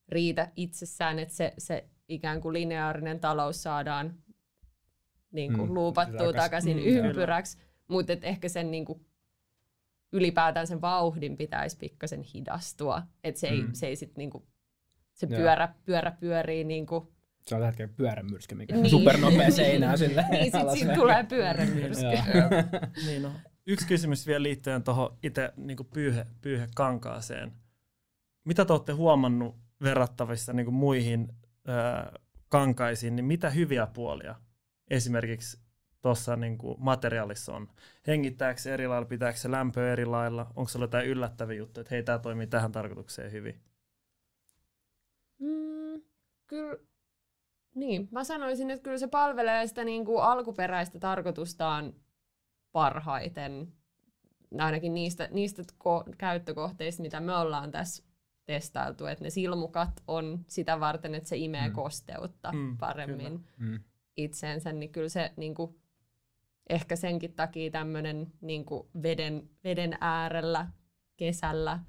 riitä itsessään, että se, se ikään kuin lineaarinen talous saadaan niin kuin, mm, luupattua takaisin mm, ympyräksi, mutta ehkä sen niin kuin, ylipäätään sen vauhdin pitäisi pikkasen hidastua, että se, mm. se, niin se pyörä, pyörä pyörii niin kuin, se on tällä pyörämyrsky, mikä niin. supernopea seinää sille. Niin, sitten sit tulee pyörämyrsky. Niin on. Yksi kysymys vielä liittyen tuohon itse niin pyyhe, pyyhekankaaseen. Mitä te olette huomannut verrattavissa niin muihin ö, kankaisiin, niin mitä hyviä puolia esimerkiksi tuossa niin materiaalissa on? Hengittääkö se eri lailla, pitääkö se lämpöä eri lailla? Onko se jotain yllättäviä juttuja, että hei, tämä toimii tähän tarkoitukseen hyvin? Mm, kyllä, niin. Mä sanoisin, että kyllä se palvelee sitä niin kuin alkuperäistä tarkoitustaan parhaiten, ainakin niistä, niistä ko- käyttökohteista, mitä me ollaan tässä testailtu, että ne silmukat on sitä varten, että se imee mm. kosteutta mm, paremmin mm. itseensä, niin kyllä se niinku, ehkä senkin takia tämmöinen niinku veden, veden äärellä kesällä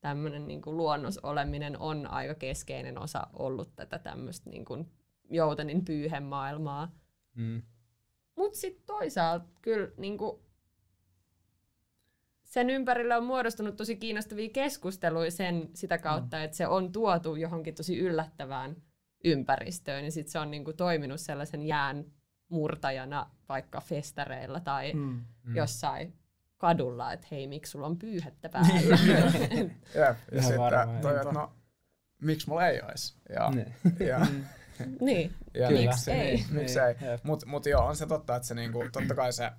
tämmöinen niinku luonnosoleminen on aika keskeinen osa ollut tätä tämmöistä niinku joutenin pyyhemaailmaa. Mm. Mut sit toisaalta kyllä niinku sen ympärillä on muodostunut tosi kiinnostavia keskusteluja sen sitä kautta, mm. että se on tuotu johonkin tosi yllättävään ympäristöön ja sit se on niinku toiminut sellaisen jään murtajana vaikka festareilla tai mm. Mm. jossain kadulla, että hei, miksi sulla on pyyhettä päällä. Jep, ja sitten toi, että no miksi mulla ei ois. Ja, ja. Niin, miksi ei. Miksi ei. Mutta mut joo, on se totta, että se niinku, totta kai se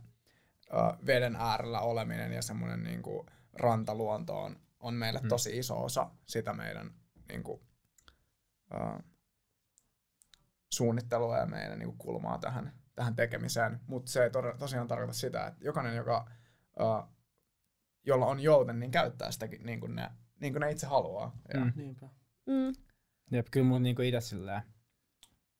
uh, veden äärellä oleminen ja semmoinen niinku, rantaluonto on, on meille mm. tosi iso osa sitä meidän niinku, uh, suunnittelua ja meidän niinku, kulmaa tähän, tähän tekemiseen. Mutta se ei to- tosiaan tarkoita sitä, että jokainen, joka, uh, jolla on jouten, niin käyttää sitä niin kuin ne, niin kuin ne itse haluaa. Ja. Mm. Niinpä. Mm. Jep, kyllä mun niinku, itse silleen.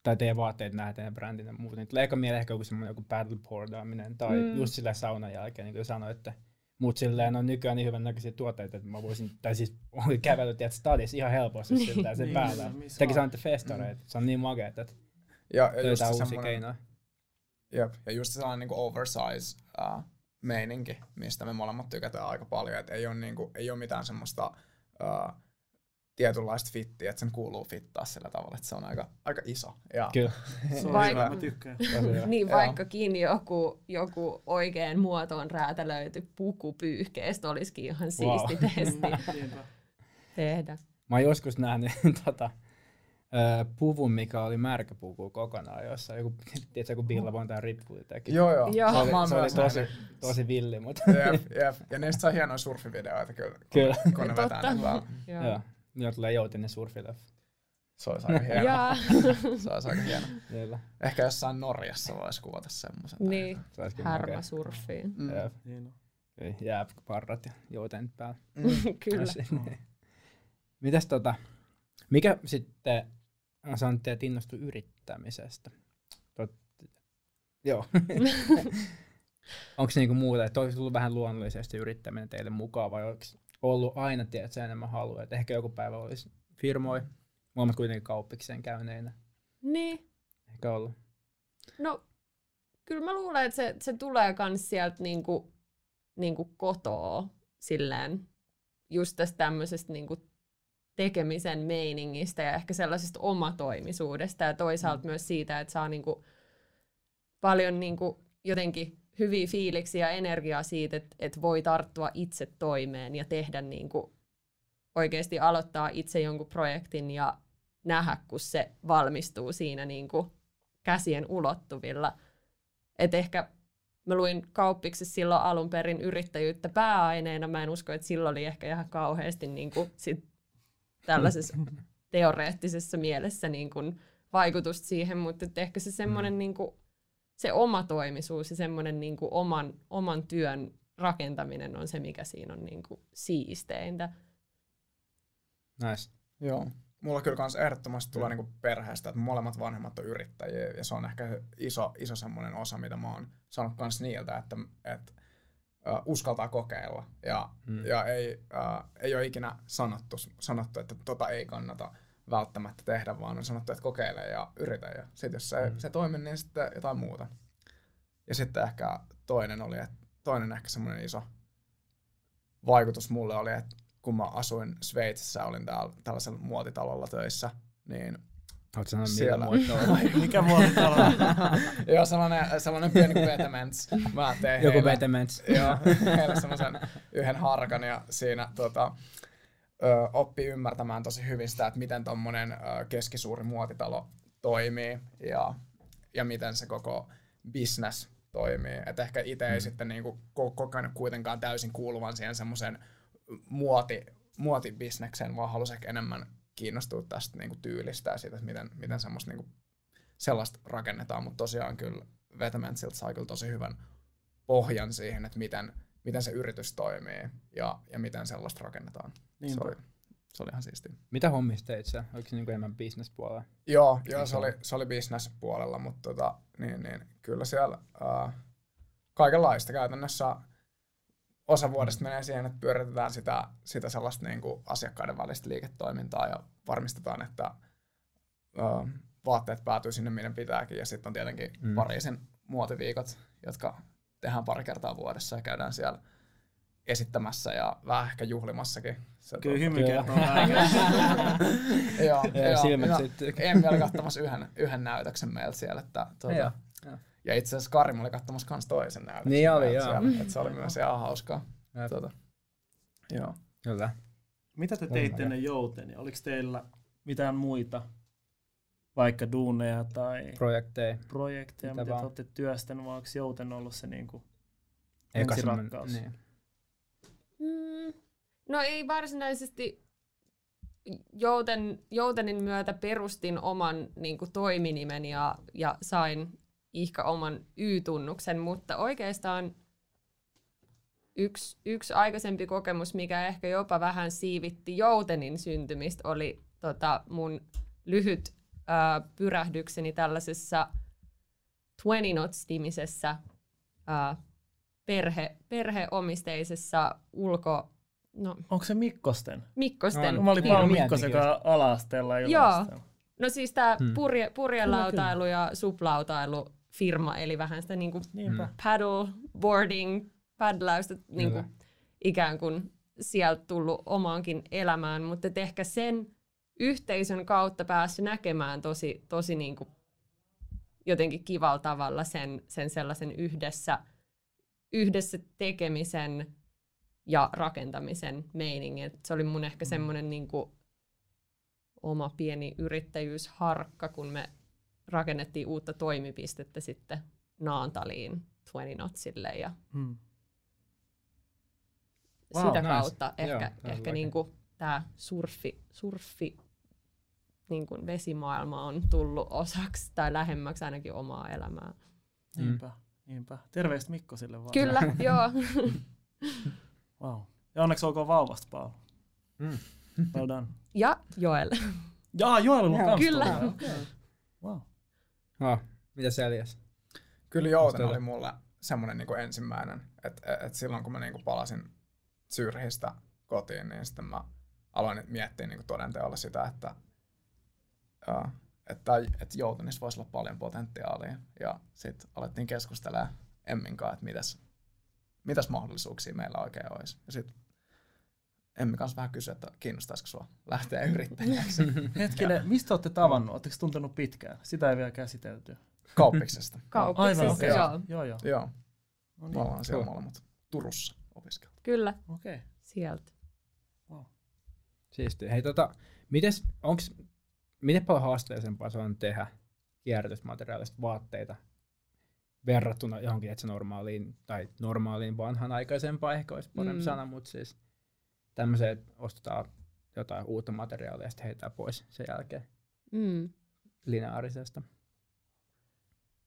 Tai teidän vaatteet nähdään brändinä ja muuten. Tulee eka mieleen ehkä joku semmoinen joku paddleboardaaminen tai mm. just sillä saunan jälkeen, niin kuin sanoit, että mut silleen on nykyään niin hyvän näköisiä tuotteita, että mä voisin, tai siis onkin kävely, tiedät, stadis ihan helposti siltä sen päällä. Sitäkin sanotte festareet, mm. se on niin makeeta, että ja, ja just uusi keino. Jep, ja just sellainen niin kuin oversize uh, meininki, mistä me molemmat tykätään aika paljon. Et ei ole niinku, ei ole mitään semmoista uh, tietynlaista fittiä, että sen kuuluu fittaa sillä tavalla, että se on aika, aika iso. Ja. Kyllä. Se on vaikka, mä tykkään. Niin, vaikkakin joku, joku oikein muotoon räätälöity puku pyyhkeestä olisikin ihan wow. siisti testi tehdä. Mä oon joskus nähnyt tota, puvun, mikä oli märkäpuku kokonaan, jossa joku, tiedätkö, joku billavon tai rippuli teki. Joo, joo. joo. Se oli, se oli tosi, tosi villi, mutta... Jep, jep. Ja niistä saa hienoja surfivideoita, kyllä, kyllä. kun ne vetää ne vaan. Joo. Joo, tulee Joutinen surfileffa. Se olisi aika hieno. Se olisi aika hieno. Ehkä jossain Norjassa voisi kuvata semmoisen. Niin, härmä surfiin. Mm. Jep. Jääpä parrat ja Jouten päällä. Mm. Kyllä. Mitäs tota, mikä sitten sanoi teet innostui yrittämisestä? Tot, joo. Onko se niinku muuta, että olisi tullut vähän luonnollisesti yrittäminen teille mukaan, vai onko ollut aina, tiedät sä enemmän haluaa, että ehkä joku päivä olisi firmoja, molemmat kuitenkin kauppikseen käyneinä? Niin. Ehkä ollut. No, kyllä mä luulen, että se, se tulee kans sieltä niinku, niinku kotoa silleen, just tästä tämmöisestä niinku tekemisen meiningistä ja ehkä sellaisesta omatoimisuudesta ja toisaalta mm. myös siitä, että saa niinku paljon niinku jotenkin hyviä fiiliksiä ja energiaa siitä, että et voi tarttua itse toimeen ja tehdä niinku oikeasti aloittaa itse jonkun projektin ja nähdä, kun se valmistuu siinä niinku käsien ulottuvilla. Et ehkä mä luin kauppiksessa silloin alun perin yrittäjyyttä pääaineena. Mä en usko, että silloin oli ehkä ihan kauheasti niinku sit tällaisessa teoreettisessa mielessä niin kuin vaikutusta siihen, mutta ehkä se semmoinen mm. niin kuin se omatoimisuus ja semmoinen niin kuin oman, oman työn rakentaminen on se, mikä siinä on niin kuin siisteintä. Nice. Joo. Mulla kyllä kans ehdottomasti tulee niin kuin perheestä, että molemmat vanhemmat on yrittäjiä ja se on ehkä iso, iso semmoinen osa, mitä mä oon saanut kans niiltä, että, että uskaltaa kokeilla ja, mm. ja ei, äh, ei ole ikinä sanottu, sanottu, että tota ei kannata välttämättä tehdä, vaan on sanottu, että kokeile ja yritä. Ja sitten jos se, mm. se toimi, niin sitten jotain muuta. Ja sitten ehkä toinen oli, että toinen ehkä semmoinen iso vaikutus mulle oli, että kun mä asuin Sveitsissä, olin täällä tällaisella muotitalolla töissä, niin oot sanonut siellä. Mikä muotitalo? Joo, sellainen, sellainen pieni kuin Vetements. Mä tein joku Vetements. Joo, heillä semmoisen yhden harkan ja siinä tota, ö, oppii ymmärtämään tosi hyvin sitä, että miten tommonen ö, keskisuuri muotitalo toimii ja, ja miten se koko business toimii. Et ehkä itse ei mm. sitten niinku kokenut kuitenkaan täysin kuuluvan siihen semmoisen muoti, muotibisnekseen, vaan halusi ehkä enemmän kiinnostuu tästä niinku tyylistä ja siitä, että miten, miten semmoista niinku sellaista rakennetaan, mutta tosiaan kyllä Vetementsiltä sai kyllä tosi hyvän pohjan siihen, että miten, miten se yritys toimii ja, ja miten sellaista rakennetaan. Niin se, oli, se oli ihan siistiä. Mitä hommista teit sä? Oliko se niinku enemmän bisnespuolella? Joo, joo, se oli, se oli bisnespuolella, mutta tota, niin, niin, kyllä siellä äh, kaikenlaista käytännössä. Osa vuodesta menee siihen, että pyöritetään sitä, sitä sellaista niin kuin asiakkaiden välistä liiketoimintaa ja varmistetaan, että ö, vaatteet päätyy sinne, minne pitääkin. Ja sitten on tietenkin mm. Pariisin muotiviikot, jotka tehdään pari kertaa vuodessa ja käydään siellä esittämässä ja vähän ehkä juhlimassakin. Kyllä hymy kertoo. Joo, en vielä kattomassa yhden, yhden näytöksen meiltä siellä. Että, tuota, ja itse asiassa Karim oli kattomassa kans toisen näytöksen. Niin oli, joo. Että se oli myös ihan hauskaa. Tuota, joo. Kyllä. Mitä te teitte ennen Joutenia? Oliko teillä mitään muita, vaikka duuneja tai projekteja, projekteja mitä, mitä te olette työstäneet, vai onko Jouten ollut se niinku ensirakkaus? Niin. Mm, no ei varsinaisesti. Jouten, Joutenin myötä perustin oman niinku toiminimen ja, ja sain ihka oman Y-tunnuksen, mutta oikeastaan yksi, yksi aikaisempi kokemus, mikä ehkä jopa vähän siivitti Joutenin syntymistä, oli tota mun lyhyt ää, pyrähdykseni tällaisessa Twenty Knots-timisessä ää, perhe, perheomisteisessa ulko... No, onko se Mikkosten? Mikkosten. No, mä olin Paul Mikkosen kanssa ala-asteella ja yläasteella. No siis tää hmm. purje, purjelautailu ja suplautailu firma, eli vähän sitä niinku paddle boarding paddlausta niin kuin, ikään kuin sieltä tullut omaankin elämään, mutta ehkä sen yhteisön kautta päässyt näkemään tosi, tosi niin kuin jotenkin kivalla tavalla sen, sen sellaisen yhdessä, yhdessä tekemisen ja rakentamisen meiningin. Et se oli mun ehkä mm. semmoinen niin kuin oma pieni yrittäjyysharkka, kun me rakennettiin uutta toimipistettä sitten Naantaliin Twenty Knotsille ja hmm. wow, sitä nice. Kautta ehkä, yeah, ehkä niinku tämä surfi, surfi niinku vesimaailma on tullut osaksi tai lähemmäksi ainakin omaa elämää. Niinpä, niinpä. Terveistä Mikko sille vaan. Kyllä, joo. Wow. Ja onneksi olkoon vauvasta, Paul. Mm. Well done. Ja Joel. Jaa, Joel on kanssa. Kyllä. Okay. Wow. Ah, mitäs Elias? Kyllä Jouten oli mulle semmoinen niinku ensimmäinen, että et silloin kun mä niinku palasin Syrjistä kotiin, niin sitten mä aloin miettiä niinku todenteolla sitä, että uh, että et Joutenissa voisi olla paljon potentiaalia. Ja sitten alettiin keskustelemaan Emmin kanssa, että mitäs, mitäs mahdollisuuksia meillä oikein olisi. Ja sitten Emmi kanssa vähän kysyi, että kiinnostaisiko sua lähteä yrittäjäksi. Hetkinen, mistä olette tavannut? Oletteko tuntenut pitkään? Sitä ei vielä käsitelty. Kauppiksesta. Kauppiksesta, joo. Joo, joo. Joo. No niin. Mä ollaan siellä molemmat Turussa opiskellut. Kyllä. Okei. Okay. Sieltä. Wow. Siistiä. Hei tota, mites, onks, miten paljon haasteellisempaa se on tehdä kierrätysmateriaalista vaatteita verrattuna johonkin etsä normaaliin, tai normaaliin vanhanaikaisempaan ehkä olisi parempi mm. sana, mutta siis tämmöiseen, että ostetaan jotain uutta materiaalia ja sitten heitetään pois sen jälkeen mm. lineaarisesta.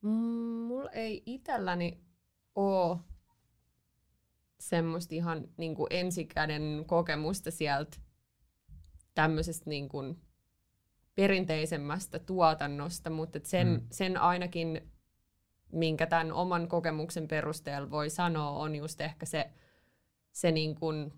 Mulla ei itselläni ole semmoista ihan niin kuin ensikäden kokemusta sieltä tämmöisestä niin kuin perinteisemmästä tuotannosta, mutta sen, mm. sen ainakin, minkä tämän oman kokemuksen perusteella voi sanoa, on just ehkä se, se niin kuin,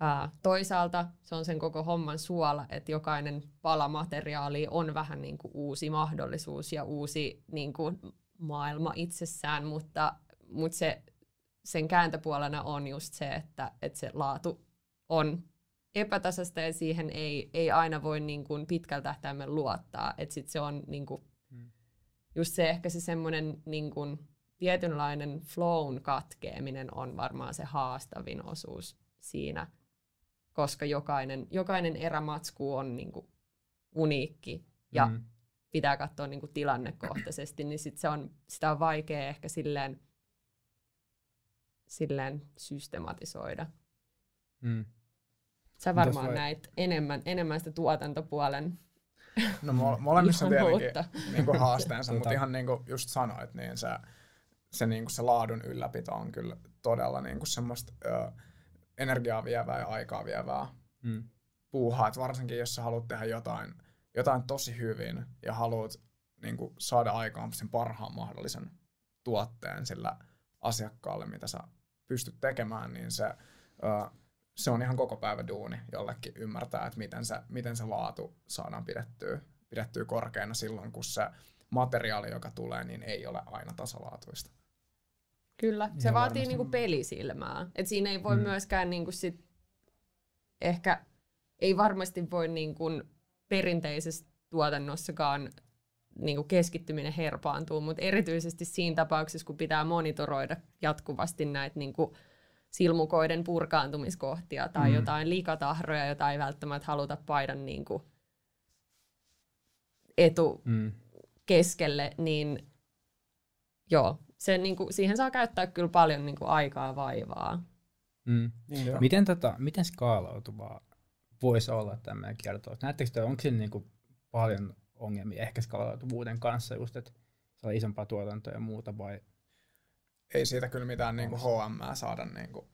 ää, toisaalta se on sen koko homman suola, että jokainen pala materiaalia on vähän niin kuin uusi mahdollisuus ja uusi niin kuin maailma itsessään, mutta, mutta se, sen kääntöpuolena on just se, että, että se laatu on epätasasta ja siihen ei, ei aina voi niin kuin pitkällä tähtäimellä luottaa. Että sit se on niin kuin just se ehkä se semmoinen niin kuin tietynlainen flown katkeaminen on varmaan se haastavin osuus siinä, koska jokainen, jokainen erämatsku on niinku uniikki ja mm. pitää katsoa niinku tilannekohtaisesti, niin sit se on, sitä on vaikea ehkä silleen, silleen systematisoida. Mm. Sä varmaan vai... näit enemmän, enemmän sitä tuotantopuolen. No molemmissa tietenkin niinku haasteensa, mutta ihan niin kuin just sanoit, niin se, se, niinku se laadun ylläpito on kyllä todella niinku semmoista... Öö, energiaa vievää ja aikaa vievää mm. puuhaa, et varsinkin jos sä haluat tehdä jotain, jotain tosi hyvin ja haluat niin kuin, saada aikaan sen parhaan mahdollisen tuotteen sillä asiakkaalle, mitä sä pystyt tekemään, niin se, ö, se on ihan koko päivä duuni jollekin ymmärtää, että miten se, miten se laatu saadaan pidettyä, pidettyä korkeana silloin, kun se materiaali, joka tulee, niin ei ole aina tasalaatuista. Kyllä, se ja vaatii niinku pelisilmää. Et siinä ei voi mm. myöskään niinku sit ehkä ei varmasti voi niinku perinteisessä tuotannossakaan niinku keskittyminen herpaantuu, mutta erityisesti siinä tapauksessa, kun pitää monitoroida jatkuvasti näitä niinku silmukoiden purkaantumiskohtia tai mm. jotain liikatahroja, jota ei välttämättä haluta paidan niinku etu mm. keskelle, niin joo. Se, niin kuin, siihen saa käyttää kyllä paljon niin kuin, aikaa vaivaa. Mm. Niin, miten, tota, miten skaalautuvaa voisi olla tämmöinen kiertoa? Näettekö te, onko siinä niin kuin, paljon ongelmia ehkä skaalautuvuuden kanssa, just, että saa isompaa tuotantoa ja muuta? Vai... Ei siitä kyllä mitään niin kuin H M:ää saada niin kuin,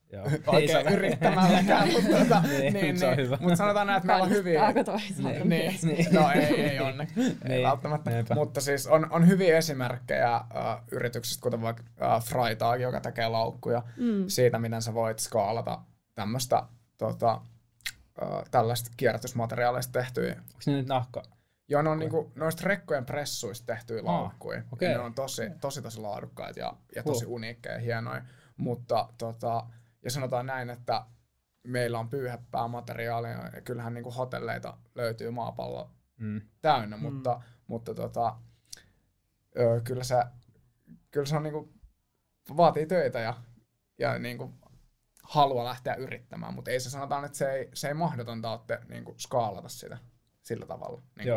oikein yrittämälläkään, mutta niin, niin, mut sanotaan näin, että meillä on hyviä. Niin, niin. No ei, ei onneksi, ei välttämättä. Mutta siis on, on hyviä esimerkkejä äh, yrityksistä, kuten vaikka äh, Freitag, joka tekee laukkuja, mm. siitä, miten sä voit skaalata tämmöistä tota, äh, tällaista kierrätysmateriaalista tehtyjä. Onko ne nyt nahka? Joo, ne on niinku noista rekkojen pressuista tehtyjä laukkuja. Okay. Ne on tosi, tosi, tosi laadukkaita ja, ja tosi uniikkeja ja hienoja. Mutta tota, ja sanotaan näin, että meillä on pyyhäppää materiaalia ja kyllähän niin kuin hotelleita löytyy maapallo mm. täynnä, mm. mutta, mutta tota, ö, kyllä, se, kyllä se on niin kuin, vaatii töitä ja, ja niin kuin, halua lähteä yrittämään, mutta ei se sanotaan, että se ei, se ei mahdotonta ole niin kuin, skaalata sitä sillä tavalla. Niin,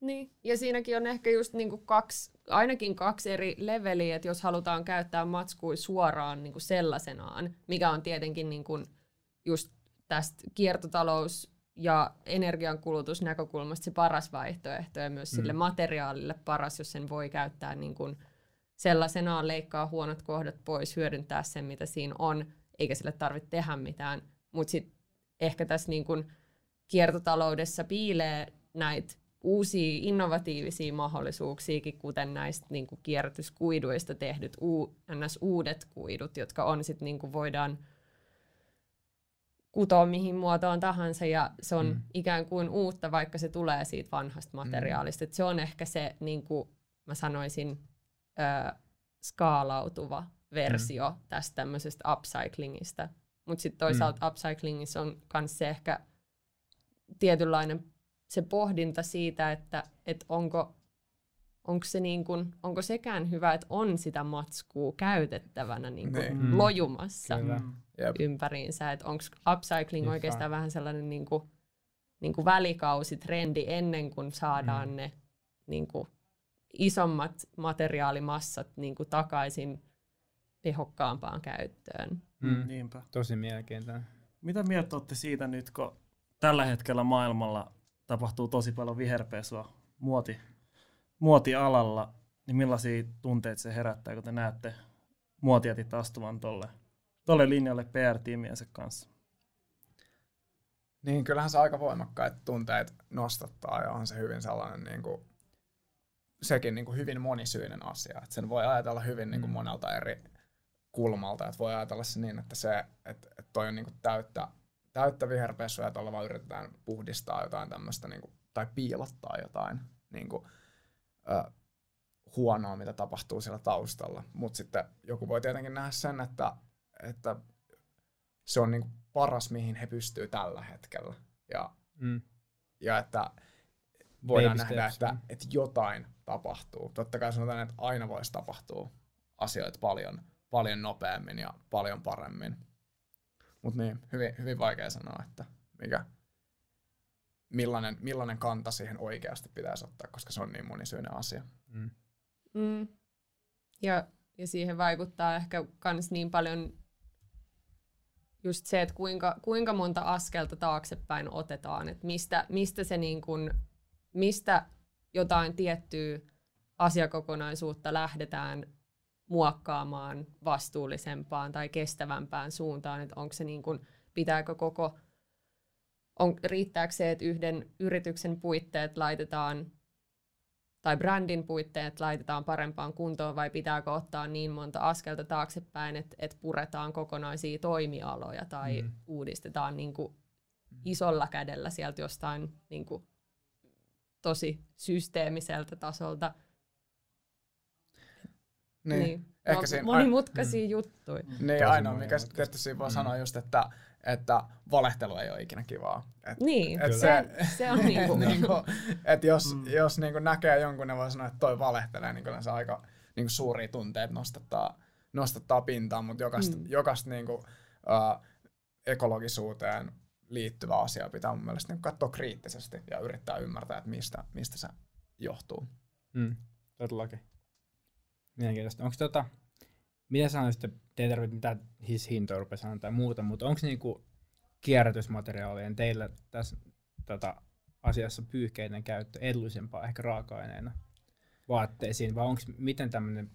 niin. Ja siinäkin on ehkä just niin kuin kaksi, ainakin kaksi eri leveliä, että jos halutaan käyttää matskui suoraan niin kuin sellaisenaan, mikä on tietenkin niin kuin just tästä kiertotalous- ja energiankulutusnäkökulmasta se paras vaihtoehto ja myös mm. sille materiaalille paras, jos sen voi käyttää niin kuin sellaisenaan, leikkaa huonot kohdat pois, hyödyntää sen, mitä siinä on, eikä sille tarvitse tehdä mitään. Mutta sitten ehkä tässä niin kuin kiertotaloudessa piilee näitä uusia innovatiivisia mahdollisuuksiakin, kuten näistä niin kuin kierrätyskuiduista tehdyt uu, ns. Uudet kuidut, jotka on sit, niin kuin voidaan kutoa mihin muotoon tahansa, ja se on mm. ikään kuin uutta, vaikka se tulee siitä vanhasta materiaalista. Mm. Se on ehkä se, niin kuin mä sanoisin, ö, skaalautuva versio mm. tästä tämmöisestä upcyclingista. Mutta sitten toisaalta mm. upcyclingissa on myös se ehkä tietynlainen se pohdinta siitä, että et onko, onko, se niin kun, onko sekään hyvä, että on sitä matskua käytettävänä niin kun mm. lojumassa. Kyllä. Jep. Ympäriinsä, että onko upcycling Jep. oikeastaan vähän sellainen niin kuin, niin kuin välikausitrendi ennen kuin saadaan mm. ne niin kuin isommat materiaalimassat niin kuin takaisin tehokkaampaan käyttöön. Mm. Niinpä. Tosi mielenkiintoinen. Mitä mieltä olette siitä nyt, kun tällä hetkellä maailmalla tapahtuu tosi paljon viherpesua muoti, muotialalla, niin millaisia tunteita se herättää, kun te näette muotiatit astuvan tolle? Tuolle linjalle P R-tiimiensä kanssa. Niin, kyllähän se aika voimakkaat tunteet nostattaa ja on se hyvin sellainen, niin kuin, sekin niin kuin hyvin monisyinen asia. Et sen voi ajatella hyvin niin kuin monelta eri kulmalta. Et voi ajatella se niin, että se, et, et toi on niin kuin täyttä, täyttä viherpessua ja tuolla vaan yritetään puhdistaa jotain tämmöistä niin kuin, tai piilottaa jotain niin kuin, ö, huonoa, mitä tapahtuu siellä taustalla. Mutta sitten joku voi tietenkin nähdä sen, että että se on niinku paras, mihin he pystyvät tällä hetkellä. Ja, mm. ja että voidaan Baby nähdä, että, että jotain tapahtuu. Totta kai sanotaan, että aina voisi tapahtua asioita paljon, paljon nopeammin ja paljon paremmin. Mutta niin, hyvin, hyvin vaikea sanoa, että mikä, millainen, millainen kanta siihen oikeasti pitäisi ottaa, koska se on niin monisyinen asia. Mm. Mm. Ja, ja siihen vaikuttaa ehkä myös niin paljon just se, että kuinka, kuinka monta askelta taaksepäin otetaan, että mistä, mistä, se niin kun, mistä jotain tiettyä asiakokonaisuutta lähdetään muokkaamaan vastuullisempaan tai kestävämpään suuntaan, että onko se niin kun, pitääkö koko, on, riittääkö se, että yhden yrityksen puitteet laitetaan tai brändin puitteet laitetaan parempaan kuntoon, vai pitääkö ottaa niin monta askelta taaksepäin, että et puretaan kokonaisia toimialoja tai mm. uudistetaan niinku isolla kädellä sieltä jostain niinku tosi systeemiseltä tasolta. Niin. Niin. Ehkä no, monimutkaisia aina, juttuja. Niin, ainoa mikä tietysti siinä voi mm. sanoa just, että, että valehtelu ei ole ikinä kivaa. Et, niin, et se, se on niin kuin. Niinku, että jos, mm. jos niinku näkee jonkun, ne voi sanoa, että toi valehtelee, niin kyllä se aika niinku suuria tunteita nostattaa, nostattaa pintaan, mutta jokaista mm. jokast, niinku, uh, ekologisuuteen liittyvä asia pitää mun mielestä niinku katsoa kriittisesti ja yrittää ymmärtää, että mistä, mistä se johtuu. Mm. Todellakin. Mielenkiintoista. Onko tota, mitä sanoisit, te ei tarvitse mitään hintoja rupea sanoa tai muuta, mutta onko niinku kierrätysmateriaalien teillä tässä tota, asiassa pyyhkeiden käyttö edullisempaa ehkä raaka-aineena vaatteisiin, vai onko miten tämmöinen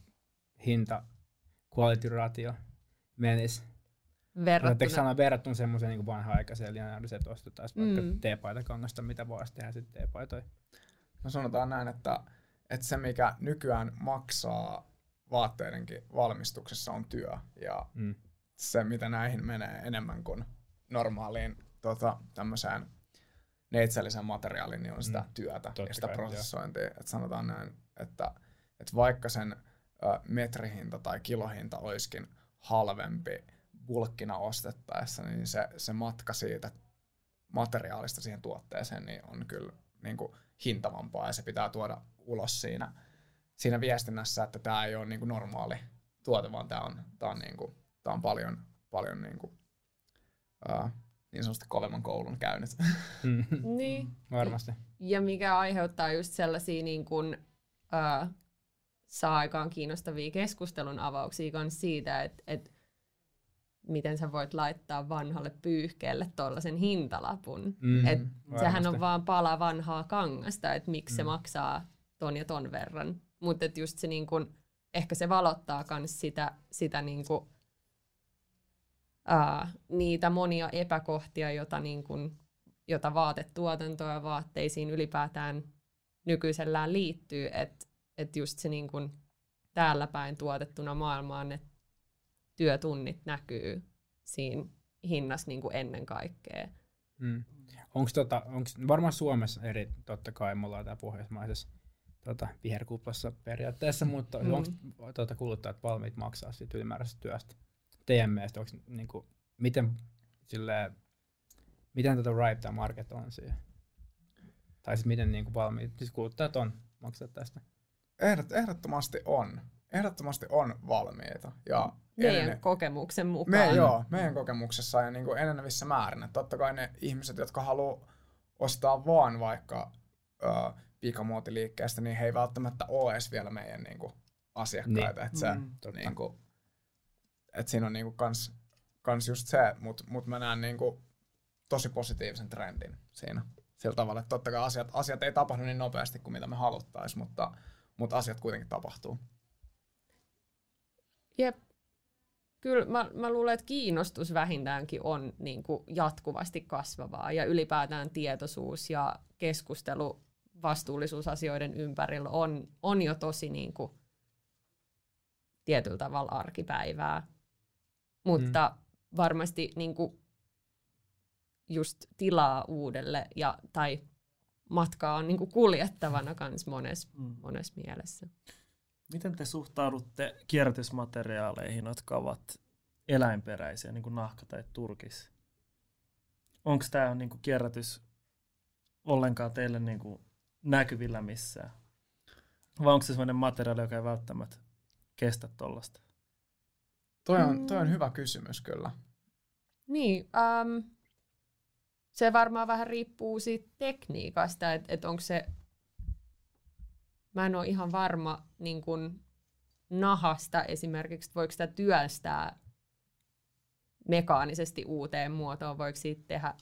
hinta quality ratio menisi? Verrattuna. Sanoa verrattuna semmoiseen niin vanha-aikaiseen lineaariseen, että ostetaan mm. vaikka teepaitakangasta, mitä vaan tehdään sitten teepaitoja? No sanotaan näin, että että se, mikä nykyään maksaa vaatteidenkin valmistuksessa, on työ. Ja mm. se, mitä näihin menee enemmän kuin normaaliin tota, tämmöiseen neitselliseen materiaaliin, niin on sitä mm. työtä Totta ja sitä kai, prosessointia. Että sanotaan näin, että, että vaikka sen ö, metrihinta tai kilohinta olisikin halvempi bulkkina ostettaessa, niin se, se matka siitä materiaalista siihen tuotteeseen niin on kyllä niin kuin hintavampaa, ja se pitää tuoda ulos siinä, siinä viestinnässä, että tämä ei ole niin kuin normaali tuote, vaan tämä on, tämä on, niin kuin, tämä on paljon, paljon niin kuin, uh, niin sanotusti kovemman koulun käynyt. Mm. Niin. Varmasti. Ja mikä aiheuttaa just sellaisia niin kuin, uh, saa aikaan kiinnostavia keskustelun avauksia myös siitä, että et miten sä voit laittaa vanhalle pyyhkeelle tuollaisen hintalapun. Mm, et sehän on vaan pala vanhaa kangasta, että miksi mm. se maksaa ton ja ton verran. Mutta just se niin kun, ehkä se valottaa myös sitä, sitä niin kun, ää, niitä monia epäkohtia, jota, niin kun, jota vaatetuotantoa ja vaatteisiin ylipäätään nykyisellään liittyy. Että et just se niin kun, täällä päin tuotettuna maailmaan, että työtunnit näkyy siinä hinnassa niin kuin ennen kaikkea. Mm. Onko tota, varmaan Suomessa eri, totta kai me ollaan tää pohjoismaisessa tota, viherkuplassa periaatteessa, mutta mm. onko tota, kuluttajat valmiit maksaa siitä ylimääräisestä työstä? Teidän mielestä, onko, niin kuin, miten, silleen, miten tota ripe tämä market on siihen? Tai siis miten niin kuin valmiit siis kuluttajat on maksaa tästä? Ehdot, ehdottomasti on. Ehdottomasti on valmiita. Ja meidän enen... kokemuksen mukaan. Me, joo, meidän kokemuksessa ja niin kuin enenevissä määrin. Että totta kai ne ihmiset, jotka haluaa ostaa vaan vaikka ö, pikamuotiliikkeestä, niin he ei välttämättä ole edes vielä meidän niin kuin, asiakkaita. Niin. Että se, mm, niin kuin, et siinä on niin kuin, kans, kans just se, mutta mut mä näen niin kuin, tosi positiivisen trendin siinä. Sillä tavalla, että totta kai asiat, asiat ei tapahdu niin nopeasti kuin mitä me haluttaisiin, mutta, mutta asiat kuitenkin tapahtuu. Jep. Kyllä mä, mä luulen, että kiinnostus vähintäänkin on niin kuin jatkuvasti kasvavaa ja ylipäätään tietoisuus ja keskustelu vastuullisuusasioiden ympärillä on, on jo tosi niin kuin tietyllä tavalla arkipäivää. Mutta mm. varmasti niin kuin just tilaa uudelle ja, tai matkaa on niin kuin kuljettavana kans monessa mm. mones mielessä. Miten te suhtaudutte kierrätysmateriaaleihin, jotka ovat eläinperäisiä, niin kuin nahka tai turkis? Onko tämä niin kuin kierrätys ollenkaan teille niin kuin näkyvillä missään? Vai onko se sellainen materiaali, joka ei välttämättä kestä tuollaista? Toi on, toi on hyvä kysymys kyllä. Niin, ähm, se varmaan vähän riippuu siitä tekniikasta, että et onko se... Mä en ole ihan varma niin kun nahasta esimerkiksi, voiko sitä työstää mekaanisesti uuteen muotoon, voiko siitä tehdä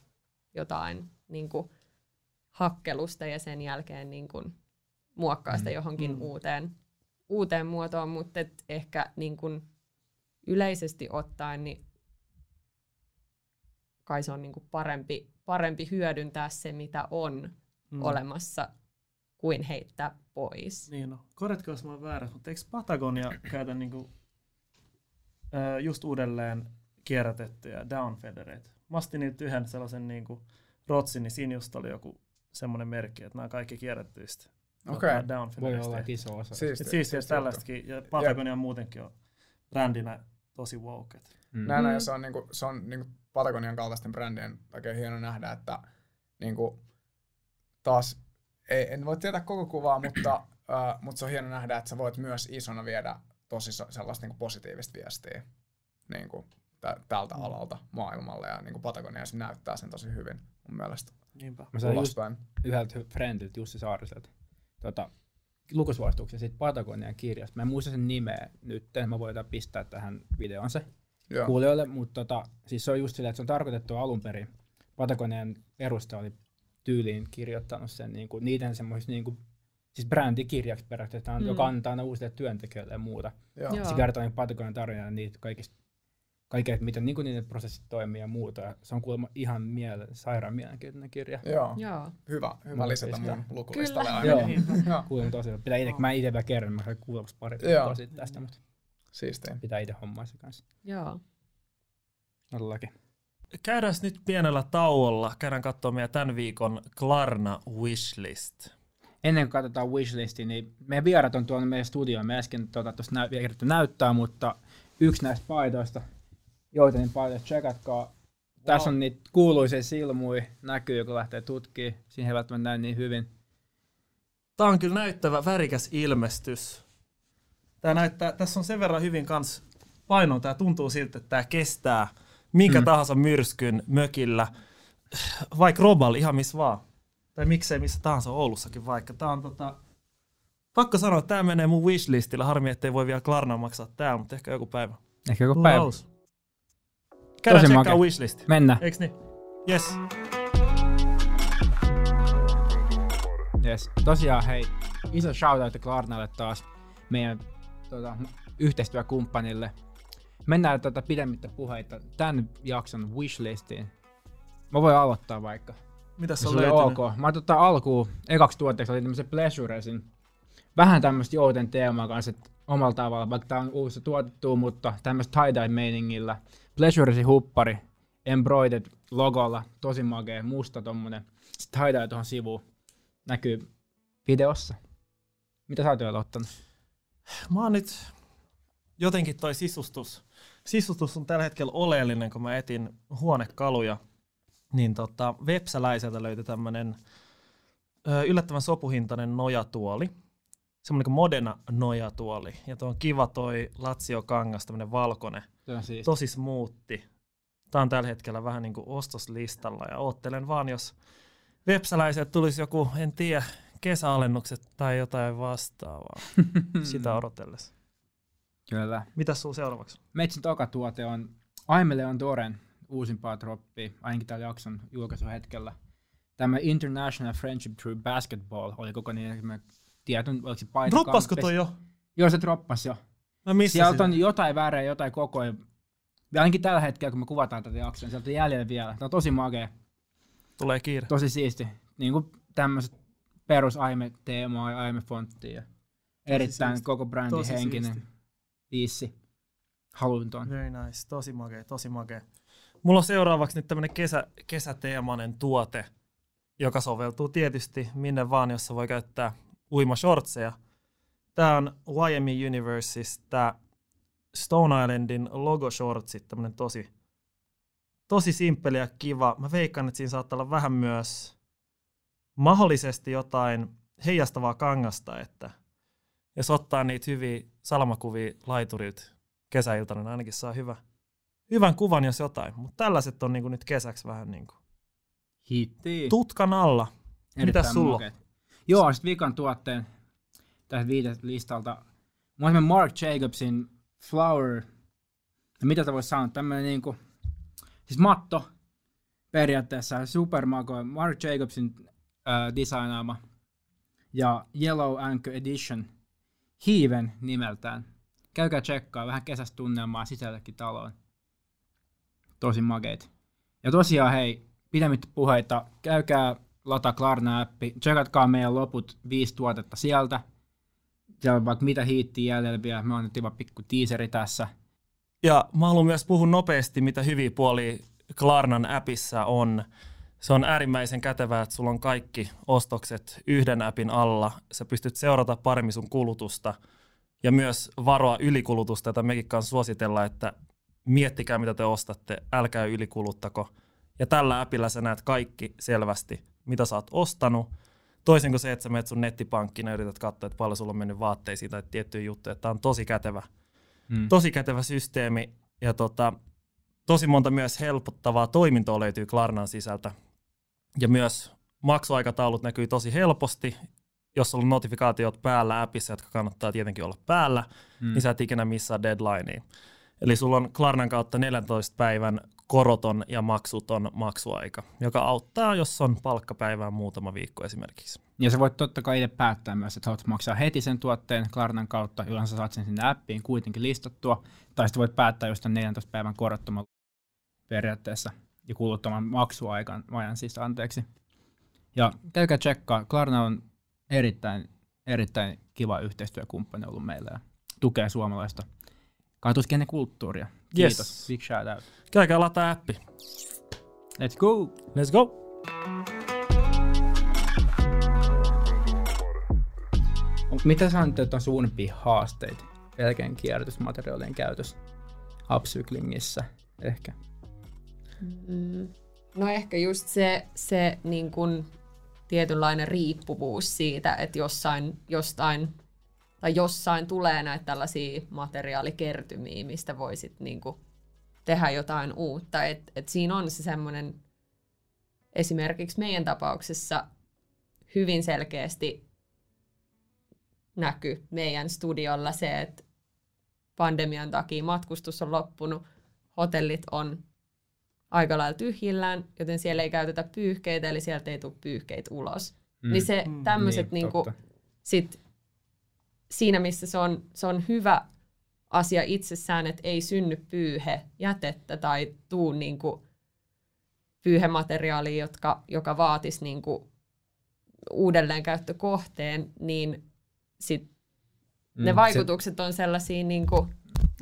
jotain niin kun hakkelusta ja sen jälkeen niin kun muokkaa sitä johonkin mm. uuteen, uuteen muotoon, mutta et ehkä niin kun yleisesti ottaen, niin kai se on niin kun parempi, parempi hyödyntää se, mitä on mm. olemassa, kuin heittää pois. Niin no, korjatko jos mä oon väärässä, mutta eikö Patagonia käytä niinku, ää, just uudelleen kierrätettyjä downfeathereita? Mä astin niitä yhden sellaisen niinku rotsin, niin siinä just oli joku semmoinen merkki, että nämä kaikki kierrättyistä. Okei, okay. Voi olla iso osa. Siis jos tällaistakin, ja Patagonia yep. muutenkin on brändinä tosi woke. Mm. Näin mm. ja se on, niinku, se on niinku Patagonian kaltaisten brändien oikein hieno nähdä, että niinku, taas Ei, en voi tietää koko kuvaa, mutta, uh, mutta se on hieno nähdä, että sä voit myös isona viedä tosi sellaista niin kuin positiivista viestiä niin kuin tä- tältä alalta maailmalle. Ja niin kuin Patagonia näyttää sen tosi hyvin mun mielestä. Niinpä. Mä sain just yhdeltä friendiltä, Jussi Saariselta, tota, lukusvaistuksen siitä Patagonian kirjasta. Mä en muista sen nimeä nyt, mä voin pistää tähän videoon se Joo. kuulijoille. Mutta tota, siis se on just sillä, että se on tarkoitettu alun perin. Patagonian perusta oli tyyliin kirjoittanut sen niinku niiden semmois niinku siis brändikirjaksi periaatteessa mm. joka antaa aina uusille työntekijöille ja muuta. Se kertoo niin Patagonian tarinaa niitä kaikista kaikkea miten niinku niiden prosessit toimii ja muuta. Ja se on kuulemma ihan miele sairaan mielenkiintoinen kirja. Joo. Joo. Hyvä, hyvä lisätä mun lukulistalle aina. Kuulen tosi pitää itse mä itse vielä kerran mä kuulemassa pari tosi tästä mutta siistiä. Pitää itse hommaa se kanssa. Joo. Todellakin. Käydään nyt pienellä tauolla. Käydään katsomaan meidän tämän viikon Klarna Wishlist. Ennen kuin katsotaan wishlisti, niin meidän vierat on tuolla meidän studioon. Me äsken tuota, tuosta nä- näyttää, mutta yksi näistä paitoista, Joutenin paitoista, tsekatkaa. Wow. Tässä on niitä kuuluisia silmuja, näkyy, kun lähtee tutkimaan. Siinä ei välttämättä näy niin hyvin. Tämä on kyllä näyttävä, värikäs ilmestys. Tää näyttää, tässä on sen verran hyvin kans painoa. Tämä tuntuu siltä, että tämä kestää minkä mm. tahansa myrskyn mökillä. Vaikka Robal, ihan missä vaan. Tai miksei missä tahansa Oulussakin vaikka. Tämä on tota... Pakko sanoa, että tämä menee mun wishlistillä. Harmi, ettei voi vielä Klarna maksaa täällä, mutta ehkä joku päivä. Ehkä joku päivä. Haus. Käydään tsekkaa wishlisti. Mennään. Eiks niin? Yes. Yes. Tosiaan hei, iso shoutout Klarnalle taas, meidän tuota, yhteistyökumppanille. Mennään tuota pidemmittä puheita tämän jakson wishlistiin. Mä voin aloittaa vaikka. Mitäs se on löytynyt? Ok. Mä otan alkuun. Ekaksi tuotteeksi oli tämmösen pleasuresin. Vähän tämmöstä jouten teemaa kanssa omalla tavalla, vaikka tää on uusi tuotettu, mutta tämmöstä tie-dye-meiningillä. Pleasuresi huppari, embroidered logolla, tosi makea, musta tommonen. Sitten tie-dye tuohon sivuun, näkyy videossa. Mitä sä oot vielä ottanut? Mä oon nyt jotenkin toi sisustus. Sisustus on tällä hetkellä oleellinen, kun mä etin huonekaluja. Niin tota, Vepsäläiseltä löytyi tämmönen ö, yllättävän sopuhintainen nojatuoli. Semmoinen kuin Modena nojatuoli. Ja tuo on kiva toi latsiokangas, tämmönen valkoinen. Siis. Tosi smoothi. Tää on tällä hetkellä vähän niin kuin ostoslistalla ja oottelen vaan, jos Vepsäläiset tulisi joku, en tiedä, kesäalennukset tai jotain vastaavaa. Sitä odotellessa. Kyllä. Mitäs sun seuraavaksi? Metsin toka tuote on Aimé Leon Doren uusimpaa droppia, ainakin täällä jakson julkaisuhetkellä. Tämä International Friendship Through Basketball oli koko niin, tietyn, oliko se paita. Droppasko toi jo? Joo, se droppasi jo. Mä missasin. Sieltä on jotain värejä, jotain kokoja. Ja ainakin tällä hetkellä, kun me kuvataan tätä jaksoa, sieltä on jäljellä vielä. Tää on tosi makea. Tulee kiire. Tosi siisti. Niin kuin tämmöset perus Aime-teemaa ja Aime-fonttia. Ja erittäin siisti. Koko brändi tosi henkinen. Siisti. Issi. Haluin ton. Very nice. Tosi makea, tosi makea. Mulla on seuraavaksi nyt tämmönen kesä, kesäteemainen tuote, joka soveltuu tietysti minne vaan, jossa voi käyttää uimashortseja. Tää on Wyoming Universista Stone Islandin logoshortsit, tämmönen tosi, tosi simppeli ja kiva. Mä veikkaan, että siinä saattaa olla vähän myös mahdollisesti jotain heijastavaa kangasta, että jos ottaa niitä hyviä salamakuvia laiturit kesäiltana, niin ainakin saa hyvä, hyvän kuvan, jos jotain. Mutta tällaiset on niinku nyt kesäksi vähän niinku hitti tutkan alla. Erittäin mitäs sulla? Moket. Joo, sitten viikon tuotteen tästä viiteslistalta. Mä olisin Mark Jacobsin Flower, ja mitä sä vois sanoa, tämmönen niinku, siis matto periaatteessa, supermako, Mark Jacobsin äh, designaama ja Yellow Anchor Edition, Hiiven nimeltään. Käykää tsekkaa, vähän kesästä tunnelmaa sisällekin taloon. Tosi makeet. Ja tosiaan hei, pidemmittä puheita, käykää lataa Klarna-appi, tsekatkaa meidän loput viisi tuotetta sieltä. Siellä on vaikka mitä hiittiä jäljellä vielä, me on nyt hyvä pikku tiiseri tässä. Ja mä haluan myös puhua nopeasti, mitä hyviä puolia Klarnan appissa on. Se on äärimmäisen kätevää, että sulla on kaikki ostokset yhden appin alla. Sä pystyt seurata paremmin sun kulutusta ja myös varoa ylikulutusta, jota mekin kanssa suositellaan, että miettikää mitä te ostatte, älkää ylikuluttako. Ja tällä appilla sä näet kaikki selvästi, mitä sä oot ostanut. Toisin kuin se, että sä menet sun nettipankkiin ja yrität katsoa, että paljon sulla on mennyt vaatteisiin tai tiettyjä juttuja. Tämä on tosi kätevä, mm. tosi kätevä systeemi ja tota, tosi monta myös helpottavaa toimintoa löytyy Klarnan sisältä. Ja myös maksuaikataulut näkyy tosi helposti. Jos sulla on notifikaatiot päällä appissa, jotka kannattaa tietenkin olla päällä, mm. niin sä et ikinä missaa deadlinea. Eli sulla on Klarnan kautta neljäntoista päivän koroton ja maksuton maksuaika, joka auttaa, jos on palkkapäivää muutama viikko esimerkiksi. Ja sä voit totta kai itse päättää myös, että haluat maksaa heti sen tuotteen Klarnan kautta, jolloin sä saat sen sinne appiin kuitenkin listattua, tai sitten voit päättää just tämän neljäntoista päivän korottoman periaatteessa ja kuluttoman maksuaikan vajan siis anteeksi. Ja käykää tsekkaa, Klarna on erittäin, erittäin kiva yhteistyökumppani ollut meillä ja tukee suomalaista kaatuskenen kulttuuria. Kiitos. Yes. Big shout out. Käykää lataa appi. Let's go. Let's go. Mitä sä antatte suunnimpia haasteita? pelkän kierrätysmateriaalien käytös upcyclingissä ehkä? Mm, no ehkä just se, se niin kun tietynlainen riippuvuus siitä, että jossain, jostain, tai jossain tulee näitä tällaisia materiaalikertymiä, mistä voi sit niin kun tehdä jotain uutta. Et, et siinä on se semmoinen esimerkiksi meidän tapauksessa hyvin selkeästi näkyy meidän studiolla se, että pandemian takia matkustus on loppunut, hotellit on aika lailla tyhjillään, joten siellä ei käytetä pyyhkeitä, eli sieltä ei tule pyyhkeitä ulos. Mm. Niin se tämmöiset, mm, niin, niinku, sit, siinä missä se on, se on hyvä asia itsessään, että ei synny pyyhe jätettä tai tuu niinku pyyhemateriaalia, jotka, joka vaatisi niinku uudelleenkäyttökohteen, niin sit mm, ne vaikutukset se on sellaisia niinku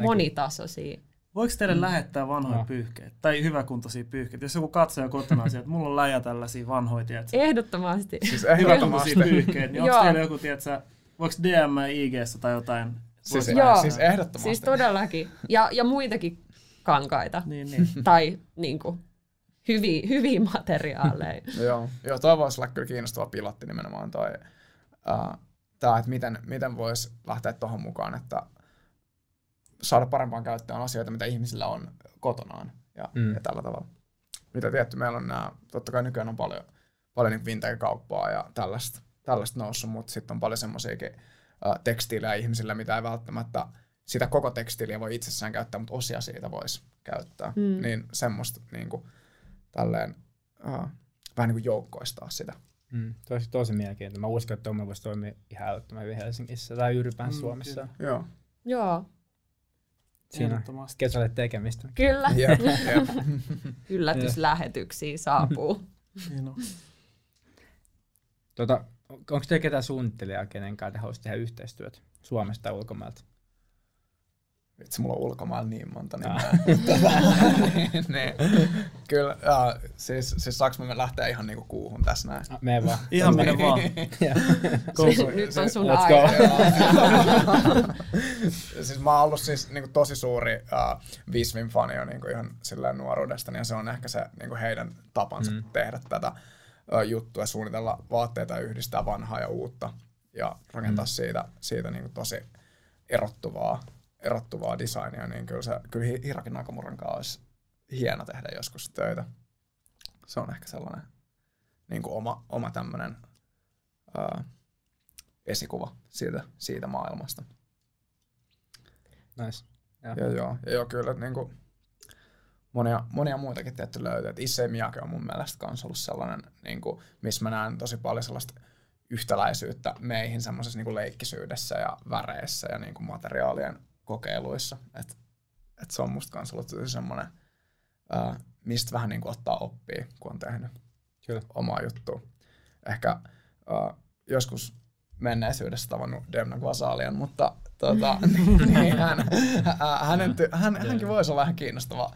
monitasoisia. Voiko teille mm. lähettää vanhoja no. pyyhkeitä? Tai hyväkuntoisia pyyhkeitä? Jos joku katsoja kotona sieltä, että mulla on läjä tällaisia vanhoja, tiedätkö? Ehdottomasti. Siis ehdottomasti. Pyyhkeitä, niin onko teillä joku, tiedätkö, voiko D M I G:ssä tai jotain? Siis, siis ehdottomasti. Siis todellakin. Ja, ja muitakin kankaita. niin, niin. Tai niinku hyviä, hyviä materiaaleja. no, joo. joo, toi voisi olla kyllä kiinnostava pilotti nimenomaan toi. Uh, tää, että miten, miten voisi lähteä tuohon mukaan, että saada parempaan käyttöön asioita, mitä ihmisillä on kotonaan ja, mm. ja tällä tavalla. Mitä tietty, meillä on nämä, totta kai nykyään on paljon, paljon niin vintage-kauppaa ja tällaista, tällaista noussut, mutta sitten on paljon semmoisiakin äh, tekstiilejä ihmisillä, mitä ei välttämättä sitä koko tekstiiliä voi itsessään käyttää, mutta osia siitä voisi käyttää. Mm. Niin semmoista niin kuin, tälleen, äh, vähän niin kuin joukkoistaa sitä. Mm, tosi, tosi mielenkiintoinen. Mä uskon, että tuommoinen voisi toimia ihan älyttömän hyvin Helsingissä tai ylipäänsä mm, Suomessa. Joo. Joo. Siinä kesälle tekemistä. Kyllä. Jep, jep. Yllätyslähetyksiä saapuu. tota, onko teillä ketään suunnittelijaa, kenenkaan te haluaisitte tehdä yhteistyötä Suomesta tai ulkomailta? Vitsi, mulla on ulkomailla niin monta nimeä. niin. Kyllä, uh, siis, siis saaks me lähteä ihan niinku kuuhun tässä näin? Ah, mene vaan. Ihan mene vaan. Nyt on sun aika. siis mä oon ollut siis, niinku, tosi suuri uh, Visvin-fani jo niinku, ihan silleen nuoruudesta, niin se on ehkä se niinku, heidän tapansa mm. tehdä tätä uh, juttua, suunnitella vaatteita ja yhdistää vanhaa ja uutta ja rakentaa mm. siitä, siitä niinku, tosi erottuvaa. erottuvaa designia, niin kyllä se kyllä Hiroki Nakamuran kanssa olisi hieno tehdä joskus töitä. Se on ehkä sellainen niin kuin oma, oma tämmöinen ää, esikuva siitä, siitä maailmasta. Nice. Ja. Ja joo, ja joo, kyllä niin kuin monia, monia muitakin tietty löytyy. Issey Miyake on mun mielestä myös ollut sellainen, niin kuin, missä mä näen tosi paljon sellaista yhtäläisyyttä meihin semmoisessa niin kuin leikkisyydessä ja väreissä ja niin kuin materiaalien kokeiluissa. Et, et se on musta kanssa ollut semmoinen, äh, mistä vähän niin kuin ottaa oppia, kun on tehnyt Kyllä. omaa juttua. Ehkä äh, joskus menneisyydessä tavannut Demna Gvasalian, mutta tuota, niin hän, äh, hänen ty- hän, hänkin voisi olla vähän kiinnostava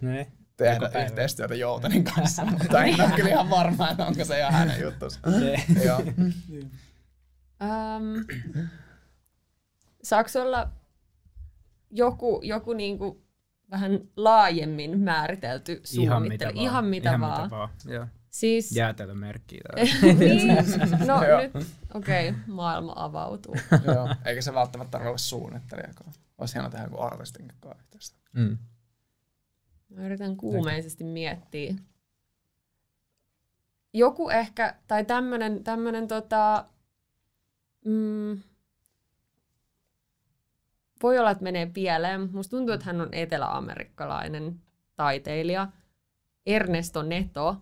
ne. tehdä yhteistyötä Joutenin kanssa, mutta en ole kyllä ihan varma, että onko se ihan hänen juttuus. Joo. Saako olla joku, joku niinku vähän laajemmin määritelty suunnittelu? Ihan mitä vaan. Ihan mitä vaan. Joo. Siis jäätelö merkkiä. niin. No nyt, okei, okay, maailma avautuu. Joo, eikä se välttämättä ole suunnittelijakaan. Olisi hienoa tehdä joku artistin kanssa yhteistyötä. Mm. Mä yritän kuumeisesti miettiä. Joku ehkä, tai tämmönen, tämmönen tota, mm, voi olla, että menee pieleen. Musta tuntuu, että hän on eteläamerikkalainen taiteilija, Ernesto Neto,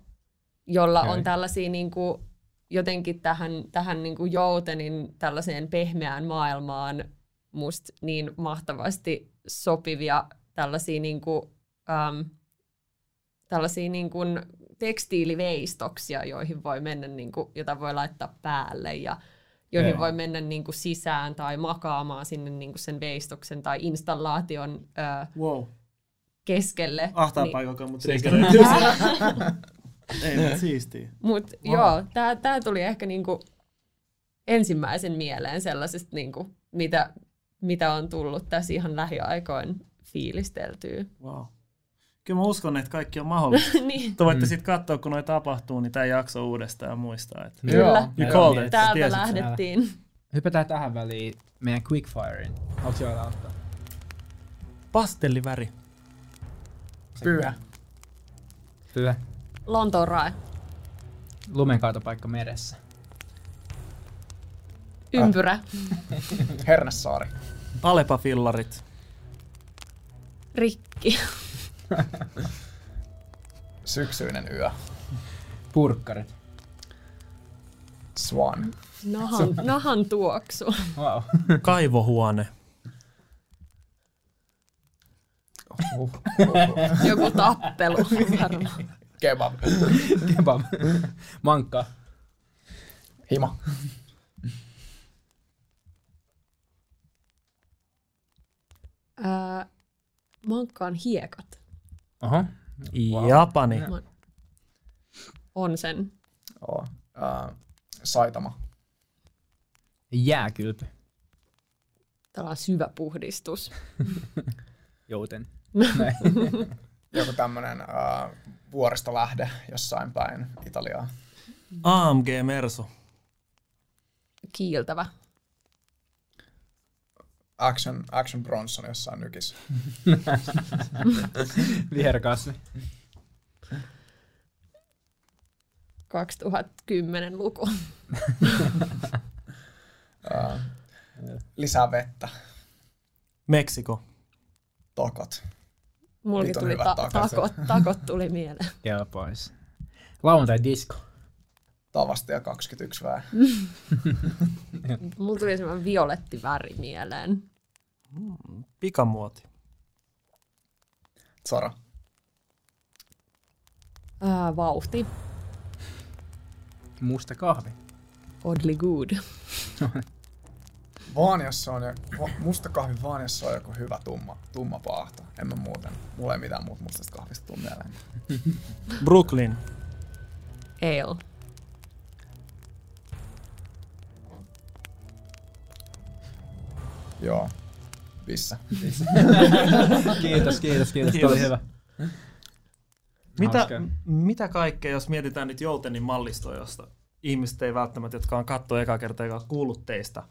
jolla Hei. on tällaisia niinku, jotenkin tähän, tähän niinku joutenin tällaiseen pehmeään maailmaan musta niin mahtavasti sopivia tällaisia niinku, Um, tällaisia niin kuin tekstiiliveistoksia, joihin voi mennä, niin kuin, jota voi laittaa päälle ja joihin Jee. voi mennä niin kuin sisään tai makaamaan sinne niin kuin sen veistoksen tai installaation uh, wow. keskelle. Ahtaa niin, paikkaa, mutta se ei ole siistiä. Mut wow. joo, tää, tää tuli ehkä niin kuin ensimmäisen mieleen sellaisesta, niin kuin, mitä mitä on tullut tässä ihan lähiaikoin fiilisteltyä. Wow. Kyllä mä uskon, että kaikki on mahdollista. Niin. Te voitte mm. sitten katsoa, kun noita tapahtuu, niin tämän jakso uudestaan ja muistaa. Että kyllä, it, täältä lähdettiin. Täällä. Hypätään tähän väliin meidän quickfirein. Haluatko joilla ottaa? Pastelliväri. Pyhä. Pyhä. Lontoon rae. Lumenkaatopaikka meressä. Ympyrä. Hernässaari. Alepa-fillarit. Rikki. Syksyinen yö. Purkkarit. Swan. Nahan, nahan tuoksu. Wow. Kaivohuone. Oho. Oho. Joku tappelu varmaan. Kebab. Kebab. Mankka. Hima. Äh, mankkaan hiekat. Aha. Wow. Japani. On sen. Oh. Uh, saitama. Jääkylpy. Tällainen syvä puhdistus. Jouten. Joku tämmönen uh, vuoristolähde jossain päin Italiaa. A M G Mersu. Kiiltävä. Action, Action Bronson jossain nykis. Viherkasvi. kaksituhattakymmenen luku. uh, lisää vettä. Meksiko. Takot. Mulki tuli ta- takot. Takot tuli mieleen. Jää pois. Lauantai disco. Tavasta ja kaksikymmentäyksi väärä. Mulla tuli semmoinen violetti väri mieleen. Mm, pikamuoti. Sara. Äh, vauhti. Musta kahvi. Oddly good. Vaan jos se on, musta kahvi vaan jos se on joku hyvä tumma, tumma paahto. En mä muuten, mulla ei mitään muuta mustasta kahvista tuu mieleen. Brooklyn. Ale. Joo. Pissa. Pissa. Kiitos, kiitos, kiitos. Tämä oli hyvä. Mitä, mitä kaikkea, jos mietitään nyt Joutenin mallistoa, josta ihmiset ei välttämättä, jotka on katsoa eka kertaa, eikä ole kuullut teistä,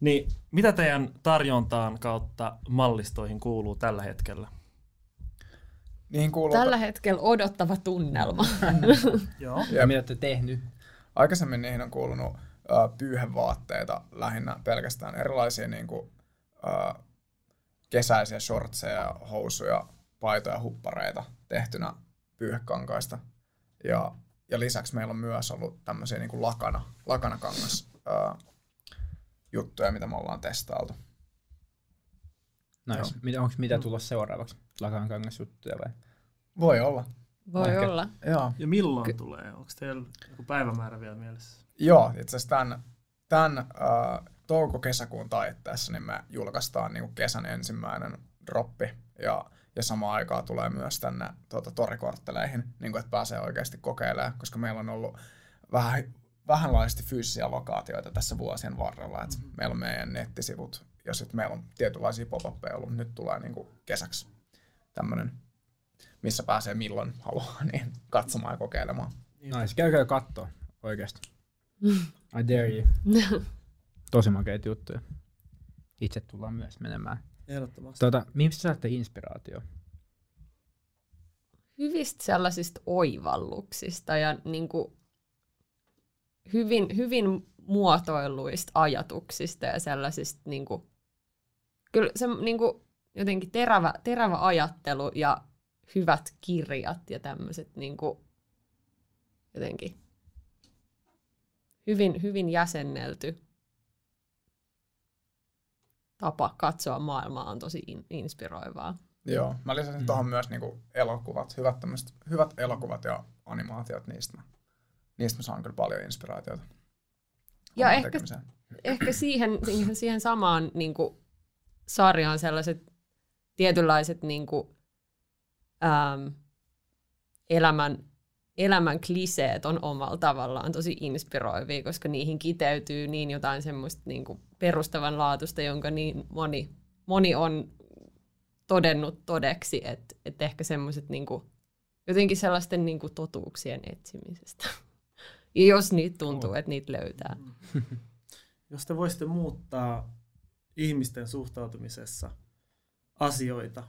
niin mitä teidän tarjontaan kautta mallistoihin kuuluu tällä hetkellä? Niihin kuuluu tällä ta- hetkellä odottava tunnelma. Joo. Ja mitä olette tehnyt? Aikaisemmin niihin on kuulunut uh, pyyhevaatteita lähinnä pelkästään erilaisia niin kuin, uh, kesäisiä shortseja, housuja, paitoja, huppareita tehtynä pyyhekankaista. Ja, ja lisäksi meillä on myös ollut tämmöisiä niin kuin lakana, lakanakangas uh, juttuja, mitä me ollaan testailtu. No jos, onko mitä tulossa seuraavaksi? Lakankangasjuttuja vai? Voi olla. Voi ehkä olla. Joo. Ja milloin Ky- tulee? Onko teillä joku päivämäärä vielä mielessä? Joo, itse asiassa tämän, tämän äh, touko-kesäkuun taitteessa niin me julkaistaan niin kuin kesän ensimmäinen droppi. Ja, ja samaan aikaan tulee myös tänne tuota, torikortteleihin, niin kuin, että pääsee oikeasti kokeilemaan, koska meillä on ollut vähän... vähänlaisesti fyysisiä lokaatioita tässä vuosien varrella. Et mm-hmm. Meillä on meidän nettisivut ja sitten meillä on tietynlaisia pop-uppeja ollut. Nyt tulee niinku kesäksi tämmöinen, missä pääsee milloin haluaa niin katsomaan ja kokeilemaan. Nice. Käykää katsoa oikeasti. I dare you. Tosi makeita juttuja. Itse tullaan myös menemään. Ehdottomasti. Tuota, mistä saatte inspiraatio? Hyvistä sellaisista oivalluksista ja niinku Hyvin, hyvin muotoiluista ajatuksista ja sellaisista, niin kuin, kyllä se niin kuin, jotenkin terävä, terävä ajattelu ja hyvät kirjat ja tämmöiset niin kuin, jotenkin hyvin, hyvin jäsennelty tapa katsoa maailmaa on tosi in, inspiroivaa. Joo, mä lisäsin mm. tuohon myös niin kuin elokuvat, hyvät, tämmöiset, hyvät elokuvat ja animaatiot niistä. Niistä mä saan kyllä paljon inspiraatiota. Ja ehkä, ehkä siihen, siihen samaan niin kuin, sarjaan sellaiset tietynlaiset niin kuin, äm, elämän elämän kliseet on omalla tavallaan tosi inspiroivia, koska niihin kiteytyy niin jotain semmoista niin kuin perustavanlaatuista, jonka niin moni, moni on todennut todeksi, että et ehkä semmoiset niin kuin, jotenkin sellaisten niin kuin totuuksien etsimisestä. Ja jos niitä tuntuu, että niitä löytää. Jos te voisitte muuttaa ihmisten suhtautumisessa asioita,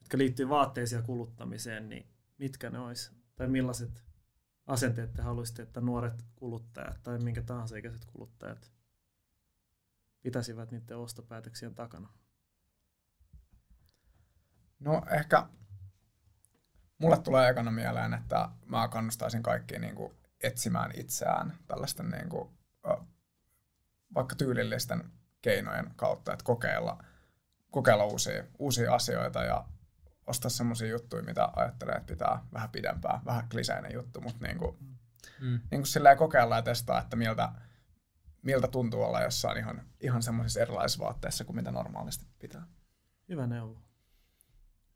jotka liittyy vaatteisiin ja kuluttamiseen, niin mitkä ne olisi? Tai millaiset asenteet te haluaisitte, että nuoret kuluttajat tai minkä tahansa ikäiset kuluttajat pitäisivät niiden ostopäätöksien takana? No ehkä mulle tulee ekana mieleen, että mä kannustaisin kaikkia niin kuin etsimään itseään tällaisten niin kuin, vaikka tyylillisten keinojen kautta, että kokeilla, kokeilla uusia, uusia asioita ja ostaa semmoisia juttuja, mitä ajattelee, että pitää vähän pidempää, vähän kliseinen juttu, mutta niin kuin, mm. niin kuin silleen kokeilla ja testaa, että miltä, miltä tuntuu olla jossain ihan, ihan semmoisissa erilaisissa vaatteissa kuin mitä normaalisti pitää. Hyvä neuvo.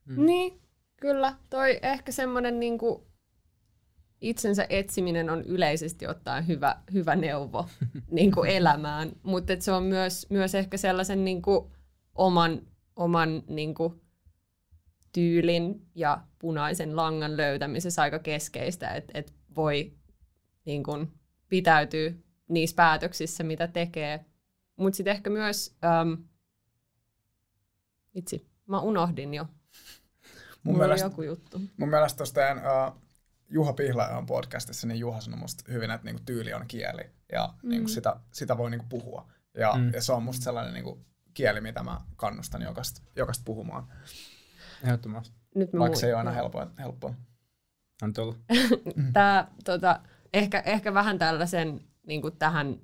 Mm. Niin, kyllä. Toi ehkä semmoinen niin kuin itsensä etsiminen on yleisesti ottaen hyvä, hyvä neuvo niin kuin elämään, mutta se on myös, myös ehkä sellaisen niin kuin oman, oman niin kuin tyylin ja punaisen langan löytämisessä aika keskeistä, että et voi niin kuin pitäytyä niissä päätöksissä, mitä tekee. Mutta sitten ehkä myös, äm, itse, mä unohdin jo. Mun mielestä, joku juttu. Mun mielestä tuossa teidän uh, Juha Pihlajan podcastissa, niin Juha sanoi musta hyvin, että niinku tyyli on kieli ja mm. niinku sitä, sitä voi niinku puhua. Ja, mm. ja se on musta sellainen niinku kieli, mitä mä kannustan jokaista jokast puhumaan. Ehdottomasti. Vaikka se ei ole aina helppoa. helppoa. On tullut. Tää, tota, ehkä, ehkä vähän tällaisen niin kuin tähän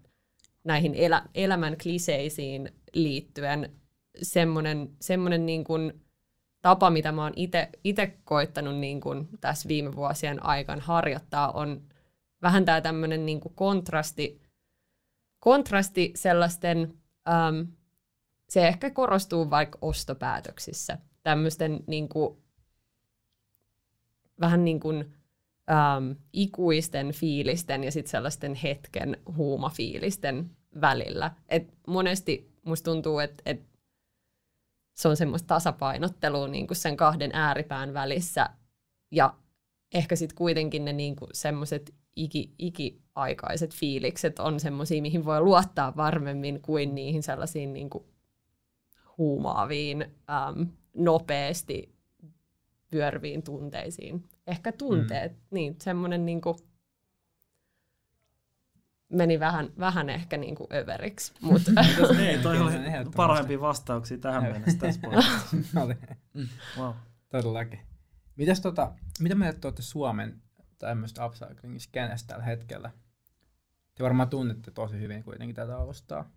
näihin elä, elämän kliseisiin liittyen semmoinen, semmoinen niin kuin tapa, mitä mä oon itse koittanut niin kuin tässä viime vuosien aikana harjoittaa, on vähän tää tämmöinen niin kuin kontrasti, kontrasti sellaisten, äm, se ehkä korostuu vaikka ostopäätöksissä. Tämmöisten niin kuin, vähän niin kuin, äm, ikuisten fiilisten ja sitten sellaisten hetken huumafiilisten välillä. Et monesti musta tuntuu, että et se on semmoista tasapainottelua niin kuin sen kahden ääripään välissä. Ja ehkä sitten kuitenkin ne niin kuin semmoiset iki, ikiaikaiset fiilikset on semmoisia, mihin voi luottaa varmemmin kuin niihin sellaisiin niin kuin huumaaviin äm, nopeasti pyörviin tunteisiin. Ehkä tunteet, mm. niin semmoinen niinku meni vähän vähän ehkä niinku överiksi, mutta ei toi oli parempi vastauksia tähän mennessä tässä podcastissa. Wow. Todellakin. Mitäs tota, mitä mieltä olette Suomen tämmöistä upcyclingin skenestä tällä hetkellä? Te varmaan tunnette tosi hyvin kuitenkin tätä alustaa.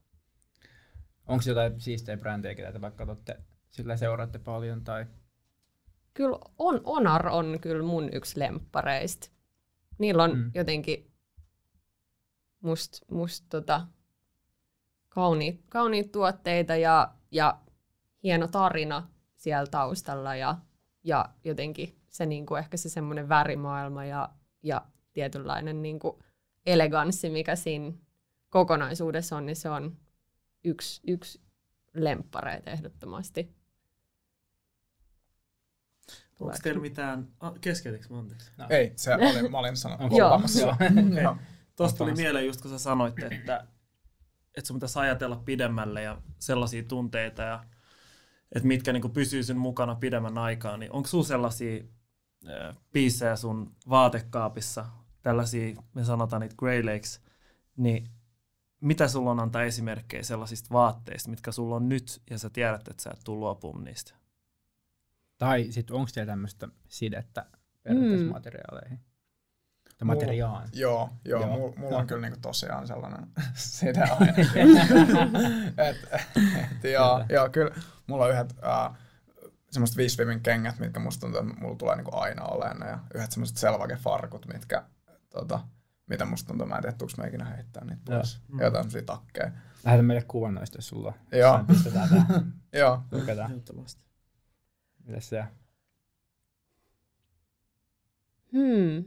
Onko jotain siistejä brändejä, ketä te vaikka katsotte, sillä seuraatte paljon? Tai? Kyllä on, Onar on kyllä mun yksi lemppareista. Niillä on mm. jotenkin must, must tota, kauniit, kauniit tuotteita ja, ja hieno tarina siellä taustalla ja, ja jotenkin se niinku ehkä se semmoinen värimaailma ja, ja tietynlainen niinku eleganssi, mikä siinä kokonaisuudessa on, niin se on yksi, yksi lemppareita ehdottomasti. Onko teillä mitään... Ah, keskeytikö mä anteeksi? No. Ei, se oli, mä olin sanonut. Okay. Tuosta tuli mieleen just kun sä sanoit, että, että sun pitäisi ajatella pidemmälle ja sellaisia tunteita, ja, että mitkä niin pysyy sun mukana pidemmän aikaa, niin onko sun sellaisia äh, biisejä sun vaatekaapissa, tällaisia, me sanotaan niitä Grey Lakes, niin mitä sulla on antaa esimerkkejä sellaisista vaatteista, mitkä sulla on nyt ja sä tiedät, että sä et tule luopumaan niistä? Tai sitten onko teillä tämmöistä sidettä periaatteessa mm. materiaaleihin? Tai materiaan? Joo, joo, joo. Mulla mul on kyllä niinku tosiaan sellainen side ainakin. et, et, joo, joo, kyllä mulla on yhdet uh, semmoiset viisvimin kengät, mitkä musta tuntuu, että mulla tulee niinku aina olemaan ne. Ja yhdet semmoiset selvakefarkut, mitkä... Tota, mitä musta tuntuu, mä en tiedä, tuuks mä ikinä heittää niitä pois. Joo. Ja jotain semmosia takkeja. Lähetä meille kuvan noista, jos sulla on. Joo. Pistetään tähän. Joo. Lukataan. Mitäs se? Hmm.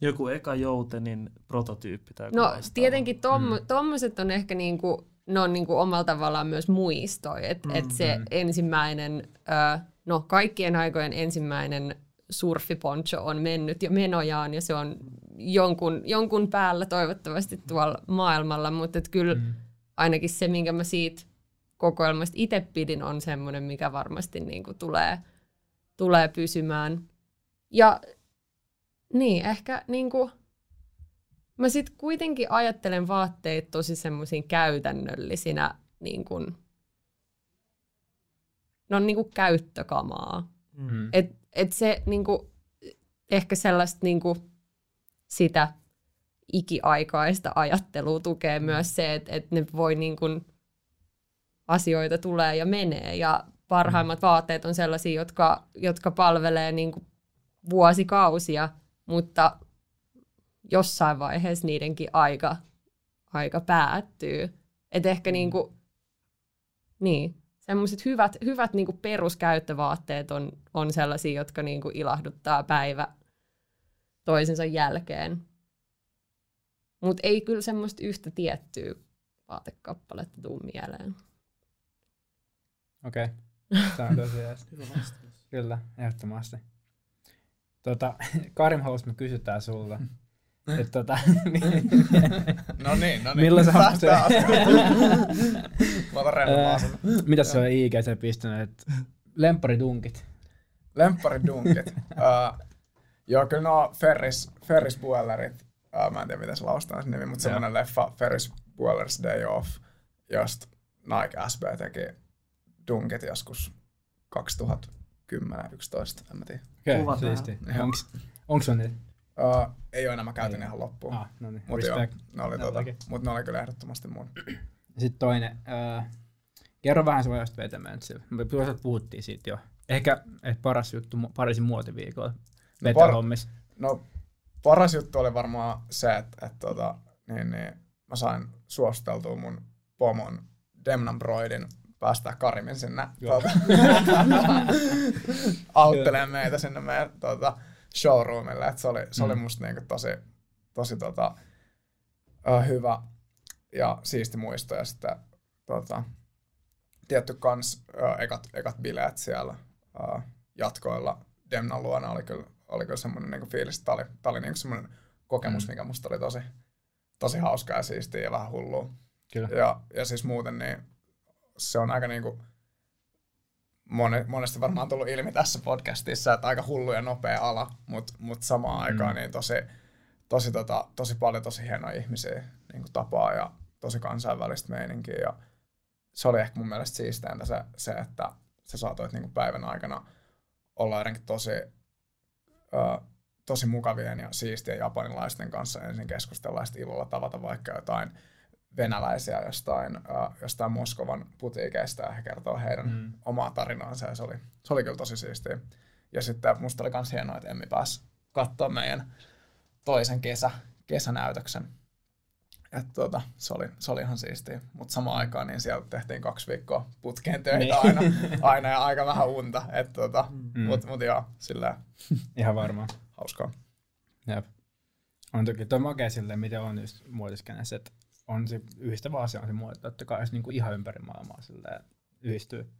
Joku eka Joutenin prototyyppi. Tai no tietenkin tuommoiset tom, mm. on ehkä niinku, ne on niinku omalla tavallaan myös muistoja. Että mm-hmm. et se ensimmäinen, äh, no kaikkien aikojen ensimmäinen surfiponcho on mennyt jo menojaan ja se on jonkun, jonkun päällä toivottavasti tuolla maailmalla. Mutta et kyllä mm-hmm. ainakin se, minkä mä siitä kokoelmasta itse pidin, on semmoinen, mikä varmasti niinku tulee, tulee pysymään. Ja niin, ehkä niinku, mä sit kuitenkin ajattelen vaatteet tosi semmoisiin käytännöllisinä, niinku, ne on niinku käyttökamaa. Mm-hmm. Et, et se niinku, ehkä sellaista niinku sitä ikiaikaista ajattelua tukee myös se, että et ne voi niinku, asioita tulee ja menee ja parhaimmat mm-hmm. vaatteet on sellaisia, jotka, jotka palvelee niinku vuosikausia. Mutta jossain vaiheessa niidenkin aika, aika päättyy. Et ehkä niinku, niin, semmoiset hyvät, hyvät niinku peruskäyttövaatteet on, on sellaisia, jotka niinku ilahduttaa päivä toisensa jälkeen. Mutta ei kyllä semmoista yhtä tiettyä vaatekappaletta tuu mieleen. Okei, okay. Tämä on tosiaan kyllä, ehdottomasti. Tota, Karim haluaisi, me kysytään sulta. Että tota... no niin, no niin. Milloin sä haluat sen? Mä otan reilun maasun. Mitäs se on I G C pistänyt? Lempparidunkit. Lempparidunkit. uh, joo, kyllä no Ferris, Ferris Buellerit. Uh, mä en tiedä, mitä se laustaa sen nimi, mutta semmoinen leffa Ferris Bueller's Day Off, josta Nike S B teki dunkit joskus kaksituhatta. kymmenen yksitoista, en mä tiedä. Okei, siisti. Onks, onks on niitä? Uh, ei oo enää, mä käytin ei. ihan loppuun. Ah, no niin. Mut respect. Joo, ne oli, no, tuota, okay. Mut ne oli kyllä ehdottomasti mun. Sitten toinen. Uh, kerro vähän sun ajoista Vetementsillä. Me puhuttiin siitä jo. Ehkä et paras juttu Pariisin muotiviikolla Vetehommissa. No, par- no paras juttu oli varmaan se, että et, tota, niin, niin, mä sain suositeltua mun pomon Demnan Broidin päästään Karimin sinne tuota, auttelee meitä sinne meidän tuota, showroomille. Et se oli, se oli musta niinku tosi, tosi tota, uh, hyvä ja siisti muisto. Ja sitten tota, tietty kans uh, ekat, ekat bileet siellä uh, jatkoilla Demnan luona oli kyllä, oli kyllä semmoinen niinku fiilis. Että tää oli, tää oli niinku semmoinen kokemus, mikä musta oli tosi, tosi hauska ja siistiä ja vähän hullua. Kyllä. Ja, ja siis muuten niin se on aika niinku monesti varmaan tullut ilmi tässä podcastissa, että aika hullu ja nopea ala, mut mut samaan mm. aikaan niin tosi tosi tota, tosi paljon tosi hienoja ihmisiä niinku tapaa ja tosi kansainvälistä meininkiä ja se oli ehkä mun mielestä siisteintä se, se että sä saatoit niinku päivän aikana olla jotenkin tosi ö, tosi mukavien ja siistien japanilaisten kanssa ensin keskustella ja sitten ilolla tavata vaikka jotain venäläisiä jostain, uh, jostain Moskovan putiikeista ja he kertoo heidän mm. omaa tarinaansa ja se oli, se oli kyllä tosi siistiä. Ja sitten musta oli kans hienoa, että Emmi pääsi kattoo meidän toisen kesä, kesänäytöksen. Että tuota, se oli, se oli ihan siistiä, mutta samaan aikaan niin siellä tehtiin kaksi viikkoa putkeen töitä aina, aina ja aika vähän unta. Että tuota, mm. mut, mut joo, silleen. Ihan varmaan. Hauskaa. Jep. On toki toi makea silleen, miten on just muotiskännessä, että on se yhdistävä asia on se muoto, että kai se niinku ihan ympäri maailmaa silleen yhdistyy.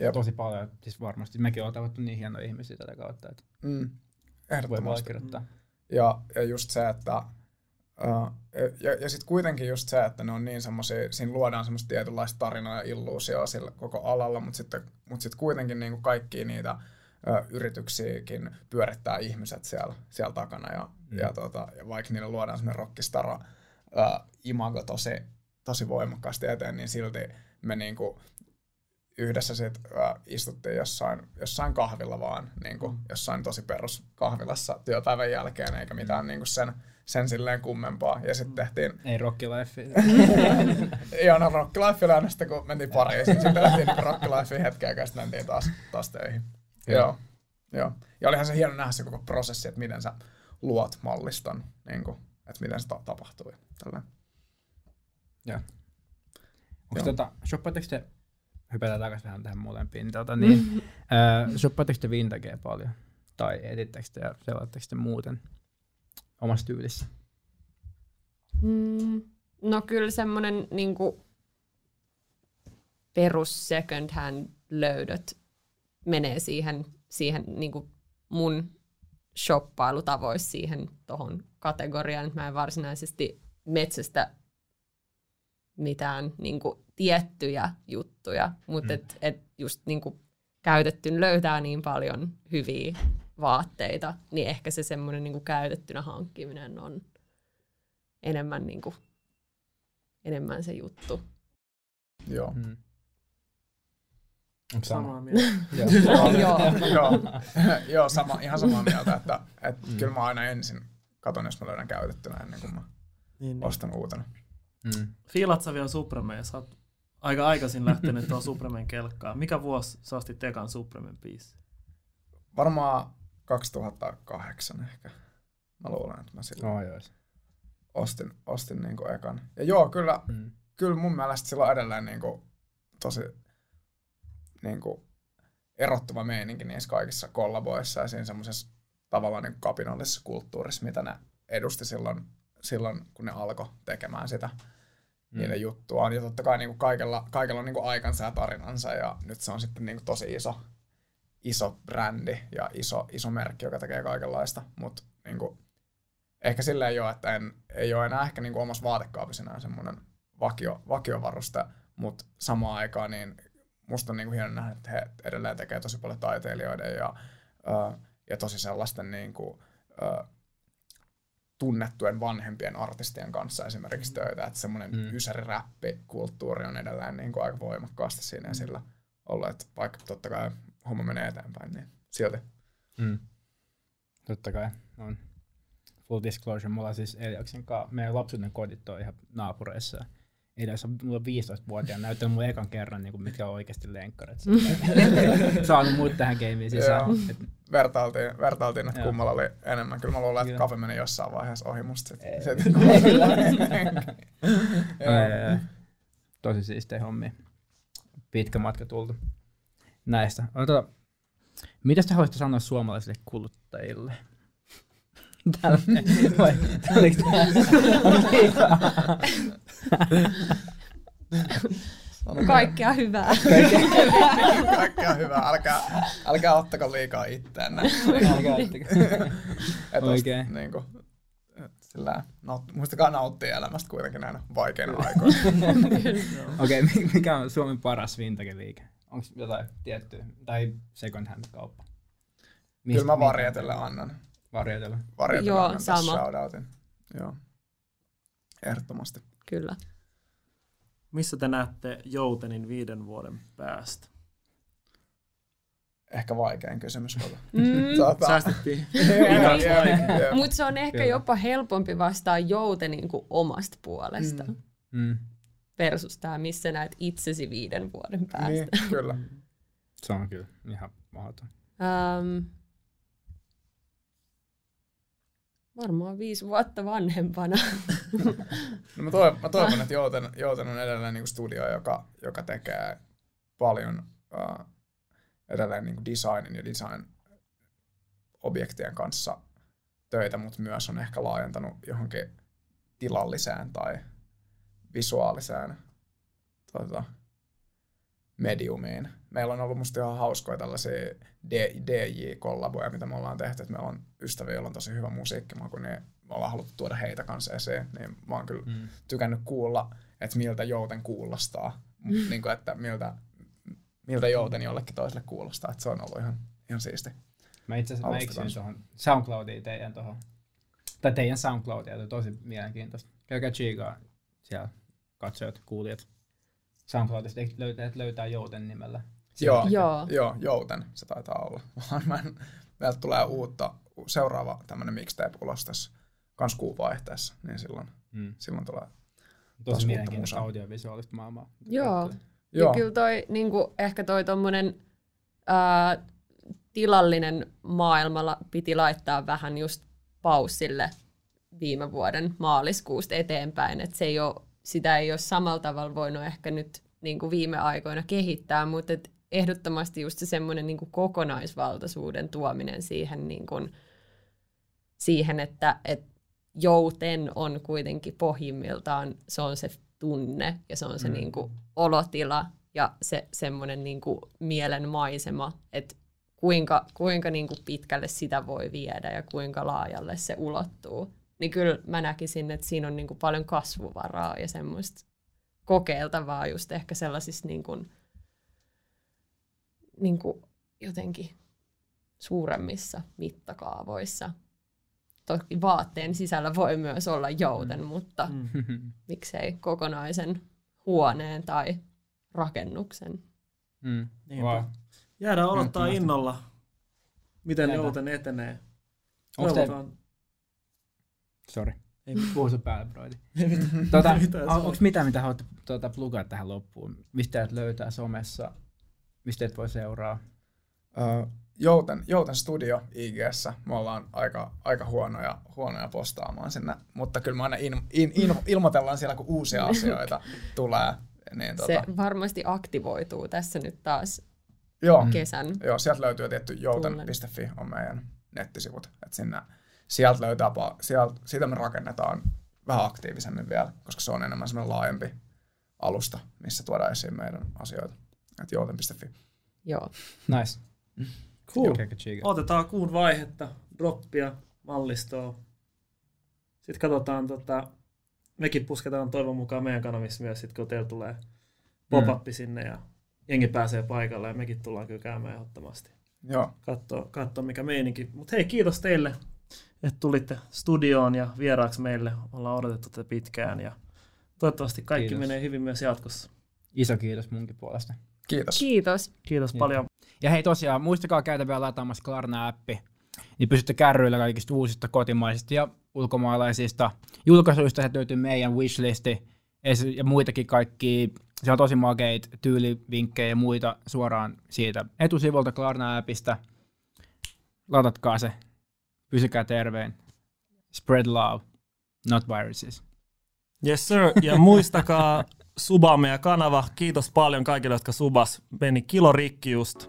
Jep. Tosi paljon, siis varmasti mekin on tavattu niin hienoja ihmisiä tätä kautta, että mm. voi valkirjoittaa. Mm. Ja, ja just se, että uh, ja, ja sitten kuitenkin just se, että ne on niin semmosia, siinä luodaan semmoista tietynlaista tarinaa ja illuusioa sillä koko alalla, mutta sitten mut sit kuitenkin niinku kaikkia niitä uh, yrityksiäkin pyörittää ihmiset siellä, siellä takana ja, mm. ja, tota, ja vaikka niille luodaan semmoinen rockistara, Uh, imago tosi, tosi voimakkaasti eteen, niin silti me niinku yhdessä sit, uh, istuttiin jossain, jossain kahvilla vaan, niinku, jossain tosi peruskahvilassa työpäivän jälkeen, eikä mitään mm. niinku sen, sen silleen kummempaa. Ja sitten tehtiin... Ei rockilifea. Joo, no rockilifea aina sitten, kun mentiin Pariisiin, sitten tehtiin niinku rockilifea hetkeä, ja sitten mentiin taas, taas töihin. Joo. Joo. Ja olihan se hieno nähdä se koko prosessi, että miten sä luot malliston. Niinku. Että miten se ta- tapahtui. Joo. Onko tota, shoppaatteko te, hypätään takaisin vähän tähän molempiin, tota, niin, shoppaatteko te vintagea paljon? Tai etittekö te ja selaatteko te muuten? omassa tyylissä? Mm, no kyllä semmoinen niinku perus second hand löydöt menee siihen, siihen niinku mun shoppailutavoissa siihen tohon kategoriaan. Mä en varsinaisesti metsästä mitään niinku tiettyjä juttuja, mutta mm. et, et just niinku käytettyn löytää niin paljon hyviä vaatteita, niin ehkä se semmoinen niinku käytettynä hankkiminen on enemmän, niinku, enemmän se juttu. Joo. Mm. Samaa mieltä. Joo, ihan samaa mieltä, että et mm. kyllä mä aina ensin katon, jos mä löydän käytettynä ennen kuin mä niin, ostan niin. uutena. Mm. Fiilat sä vielä Supremeen? Sä oot aika aikaisin lähtenyt tuon Supremen kelkkaan. Mikä vuosi sä ostit ekan Supremen biisi? Varmaan kaksituhattakahdeksan ehkä. Mä luulen, että mä silloin oh, ostin, ostin niinku ekan. Ja joo, kyllä, mm. kyllä mun mielestä silloin edelleen niinku tosi niinku erottuva meininki niissä kaikissa kollaboissa ja siinä semmoisessa tavallaan niinku kapinallisessa kulttuurissa, mitä ne edusti silloin, silloin kun ne alkoi tekemään sitä mm. niiden juttuaan. Ja totta kai niinku kaikella, kaikella on niinku aikansa ja tarinansa ja nyt se on sitten niinku tosi iso. iso brändi ja iso, iso merkki, joka tekee kaikenlaista, mutta niinku, ehkä silleen jo, että en, ei ole enää ehkä niinku omassa vaatekaapisena semmoinen vakio, vakiovaruste, mutta samaan aikaan niin musta on niinku hieno nähdä, että he edelleen tekee tosi paljon taiteilijoiden ja, ö, ja tosi sellaisten niinku, ö, tunnettujen vanhempien artistien kanssa esimerkiksi töitä, että semmoinen mm. ysäriräppikulttuuri on edelleen niinku aika voimakkaasti siinä esillä ollut, että vaikka totta kai homma menee eteenpäin, niin sieltä. Mm. Totta kai. On. Full disclosure, mulla siis Eliaksen kanssa, meidän lapsuuden kodit on ihan naapureissa. Elias on mulla viisitoistavuotiaana näyttänyt mun ekan kerran, niin kuin, mitkä on oikeasti lenkkarit. Saanut muut tähän gameen sisään. Et... Vertailtiin, vertailtiin, että kummalla oli enemmän. Kyllä mä luulen, että kafe meni jossain vaiheessa ohi musta. Sit, sit, tosi siistejä hommia. Pitkä matka tultu. Näistä. Oota, mitä te haluaisitte sanoa suomalaisille kuluttajille? Tällainen. Vai, oliko tämä? Kaikkea hyvää. Kaikkea hyvää. Älkää, älkää ottako liikaa itseänne. Älkää ottako. Et oikein. Niinku, sillä, naut, muistakaa nauttia elämästä kuitenkin näinä vaikeina aikoina. Okei, okay, mikä on Suomen paras vintage-liike? Onko jotain tiettyä? Tai second hand kauppa? Mist, Kyllä mä Varjatelle annan. Varjatelle? Varjatelle Joo, annan sama. Tässä shoutoutin. Joo. Ehdottomasti. Kyllä. Missä te näette Joutenin viiden vuoden päästä? Ehkä vaikein kysymys olla. Mm. Säästettiin. Mutta se on ehkä Kyllä. jopa helpompi vastaa Joutenin kuin omasta puolesta. Mm. Mm. Versus tämä, missä näet itsesi viiden vuoden päästä. Niin, kyllä. Se on kyllä ihan mahdoton. Um, varmaan viisi vuotta vanhempana. No mä toivon, mä toivon että Jouten, Jouten on edelleen niinku studio, joka, joka tekee paljon uh, edelleen niinku designin ja design-objektien kanssa töitä, mutta myös on ehkä laajentanut johonkin tilalliseen tai visuaaliseen tota, mediumiin. Meillä on ollut musta ihan hauskoja tällaisia D J-kollaboja, mitä me ollaan tehty. Et meillä on ystäviä, joilla on tosi hyvä musiikkimaku, niin me ollaan haluttu tuoda heitä kanssa esiin. Niin mä oon kyllä mm. tykännyt kuulla, että miltä Jouten kuulostaa. Mm. Niin kuin, että miltä, miltä Jouten jollekin toiselle kuulostaa. Et se on ollut ihan, ihan siisti. Mä itse asiassa mä eksyin tuohon SoundCloudiin teidän tuohon. Tai teidän SoundCloudia, oli tosi mielenkiintoista. Käykää chiikaa siellä. Katsojat, kuulijat. SoundCloudista löytää, löytää Jouten nimellä. Joo, joo. joo, Jouten se taitaa olla. Meiltä tulee uutta, seuraava tämmönen mixtape ulos tässä kans kuun vaihteessa, niin silloin, mm. silloin tulee tosi mielenkiintoista audiovisuaalista maailmaa. Joo, joo. Kyllä toi, niinku, ehkä toi tommonen ää, tilallinen maailma piti laittaa vähän just paussille viime vuoden maaliskuusta eteenpäin, että se ei ole Sitä ei ole samalla tavalla voinut ehkä nyt niin kuin viime aikoina kehittää, mutta et ehdottomasti just se semmoinen niin kuin kokonaisvaltaisuuden tuominen siihen, niin kuin, siihen että et jouten on kuitenkin pohjimmiltaan, se on se tunne ja se on se mm. niin kuin olotila ja se semmoinen niin kuin mielen maisema, että kuinka, kuinka niin kuin pitkälle sitä voi viedä ja kuinka laajalle se ulottuu. Niin kyllä mä näkisin, että siinä on niin kuin paljon kasvuvaraa ja semmoista kokeiltavaa just ehkä sellaisissa niin kuin, niin kuin jotenkin suuremmissa mittakaavoissa. Toki vaatteen sisällä voi myös olla jouten, mutta mm. miksei kokonaisen huoneen tai rakennuksen. Mm. Wow. Jäädään odottaa innolla, miten Jäädään. jouten etenee. Onko teillä... Sori. Ei puhuisu päälle, broidi. Tuota, onko mitään, mitä haluatte tuota, plugaa tähän loppuun? Mistä et löytää somessa? Mistä et voi seuraa? Uh, Jouten, Jouten Studio I G:ssä. Me ollaan aika, aika huonoja, huonoja postaamaan sinne, mutta kyllä me aina in, in, in, ilmoitellaan siellä, kun uusia asioita tulee. Niin, tuota. Se varmasti aktivoituu tässä nyt taas Joo. kesän. Joo, sieltä löytyy tietty jouten piste fi on meidän nettisivut. Et sinne, sieltä löytää, sieltä, siitä me rakennetaan vähän aktiivisemmin vielä, koska se on enemmän semmoinen laajempi alusta, missä tuodaan esiin meidän asioita. Et jouten piste fi. Joo. Nice. Cool. Otetaan kuun vaihetta, droppia, mallistoa. Sitten katsotaan, tota, mekin pusketaan toivon mukaan meidän kanavissa myös, sit, kun teillä tulee pop-up mm. sinne ja jengi pääsee paikalle ja mekin tullaan kyllä käymään ehdottomasti. Joo. Katsoa, katsoa mikä meininki. Mutta hei, kiitos teille, että tulitte studioon ja vieraaksi meille. Ollaan odotettu tätä pitkään ja toivottavasti kaikki kiitos. menee hyvin myös jatkossa. Iso kiitos munkin puolesta. Kiitos. Kiitos. Kiitos paljon. Ja hei tosiaan, muistakaa käydä vielä lataamassa Klarna-appi, niin pysytte kärryillä kaikista uusista kotimaisista ja ulkomaalaisista julkaisuista. Se löytyy meidän wishlisti ja muitakin kaikki. Se on tosi makeita tyylivinkkejä ja muita suoraan siitä etusivulta Klarna-appista. Latatkaa se. Pysykää terveen. Spread love, not viruses. Yes sir, ja muistakaa subaa meidän kanava. Kiitos paljon kaikille, jotka subas. Meni kilo rikki just.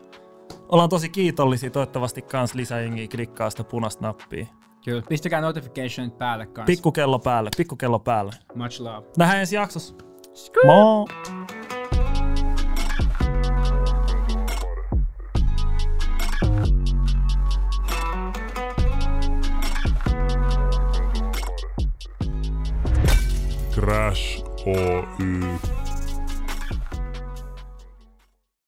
Ollaan tosi kiitollisia. Toivottavasti kans lisää jengiä klikkaa sitä punaista nappia. Kyllä. Pistäkää notification päälle kans. Pikkukello päälle. Pikkukello päälle. Much love. Nähdään ensi jaksossa. Moi! Crash Oy.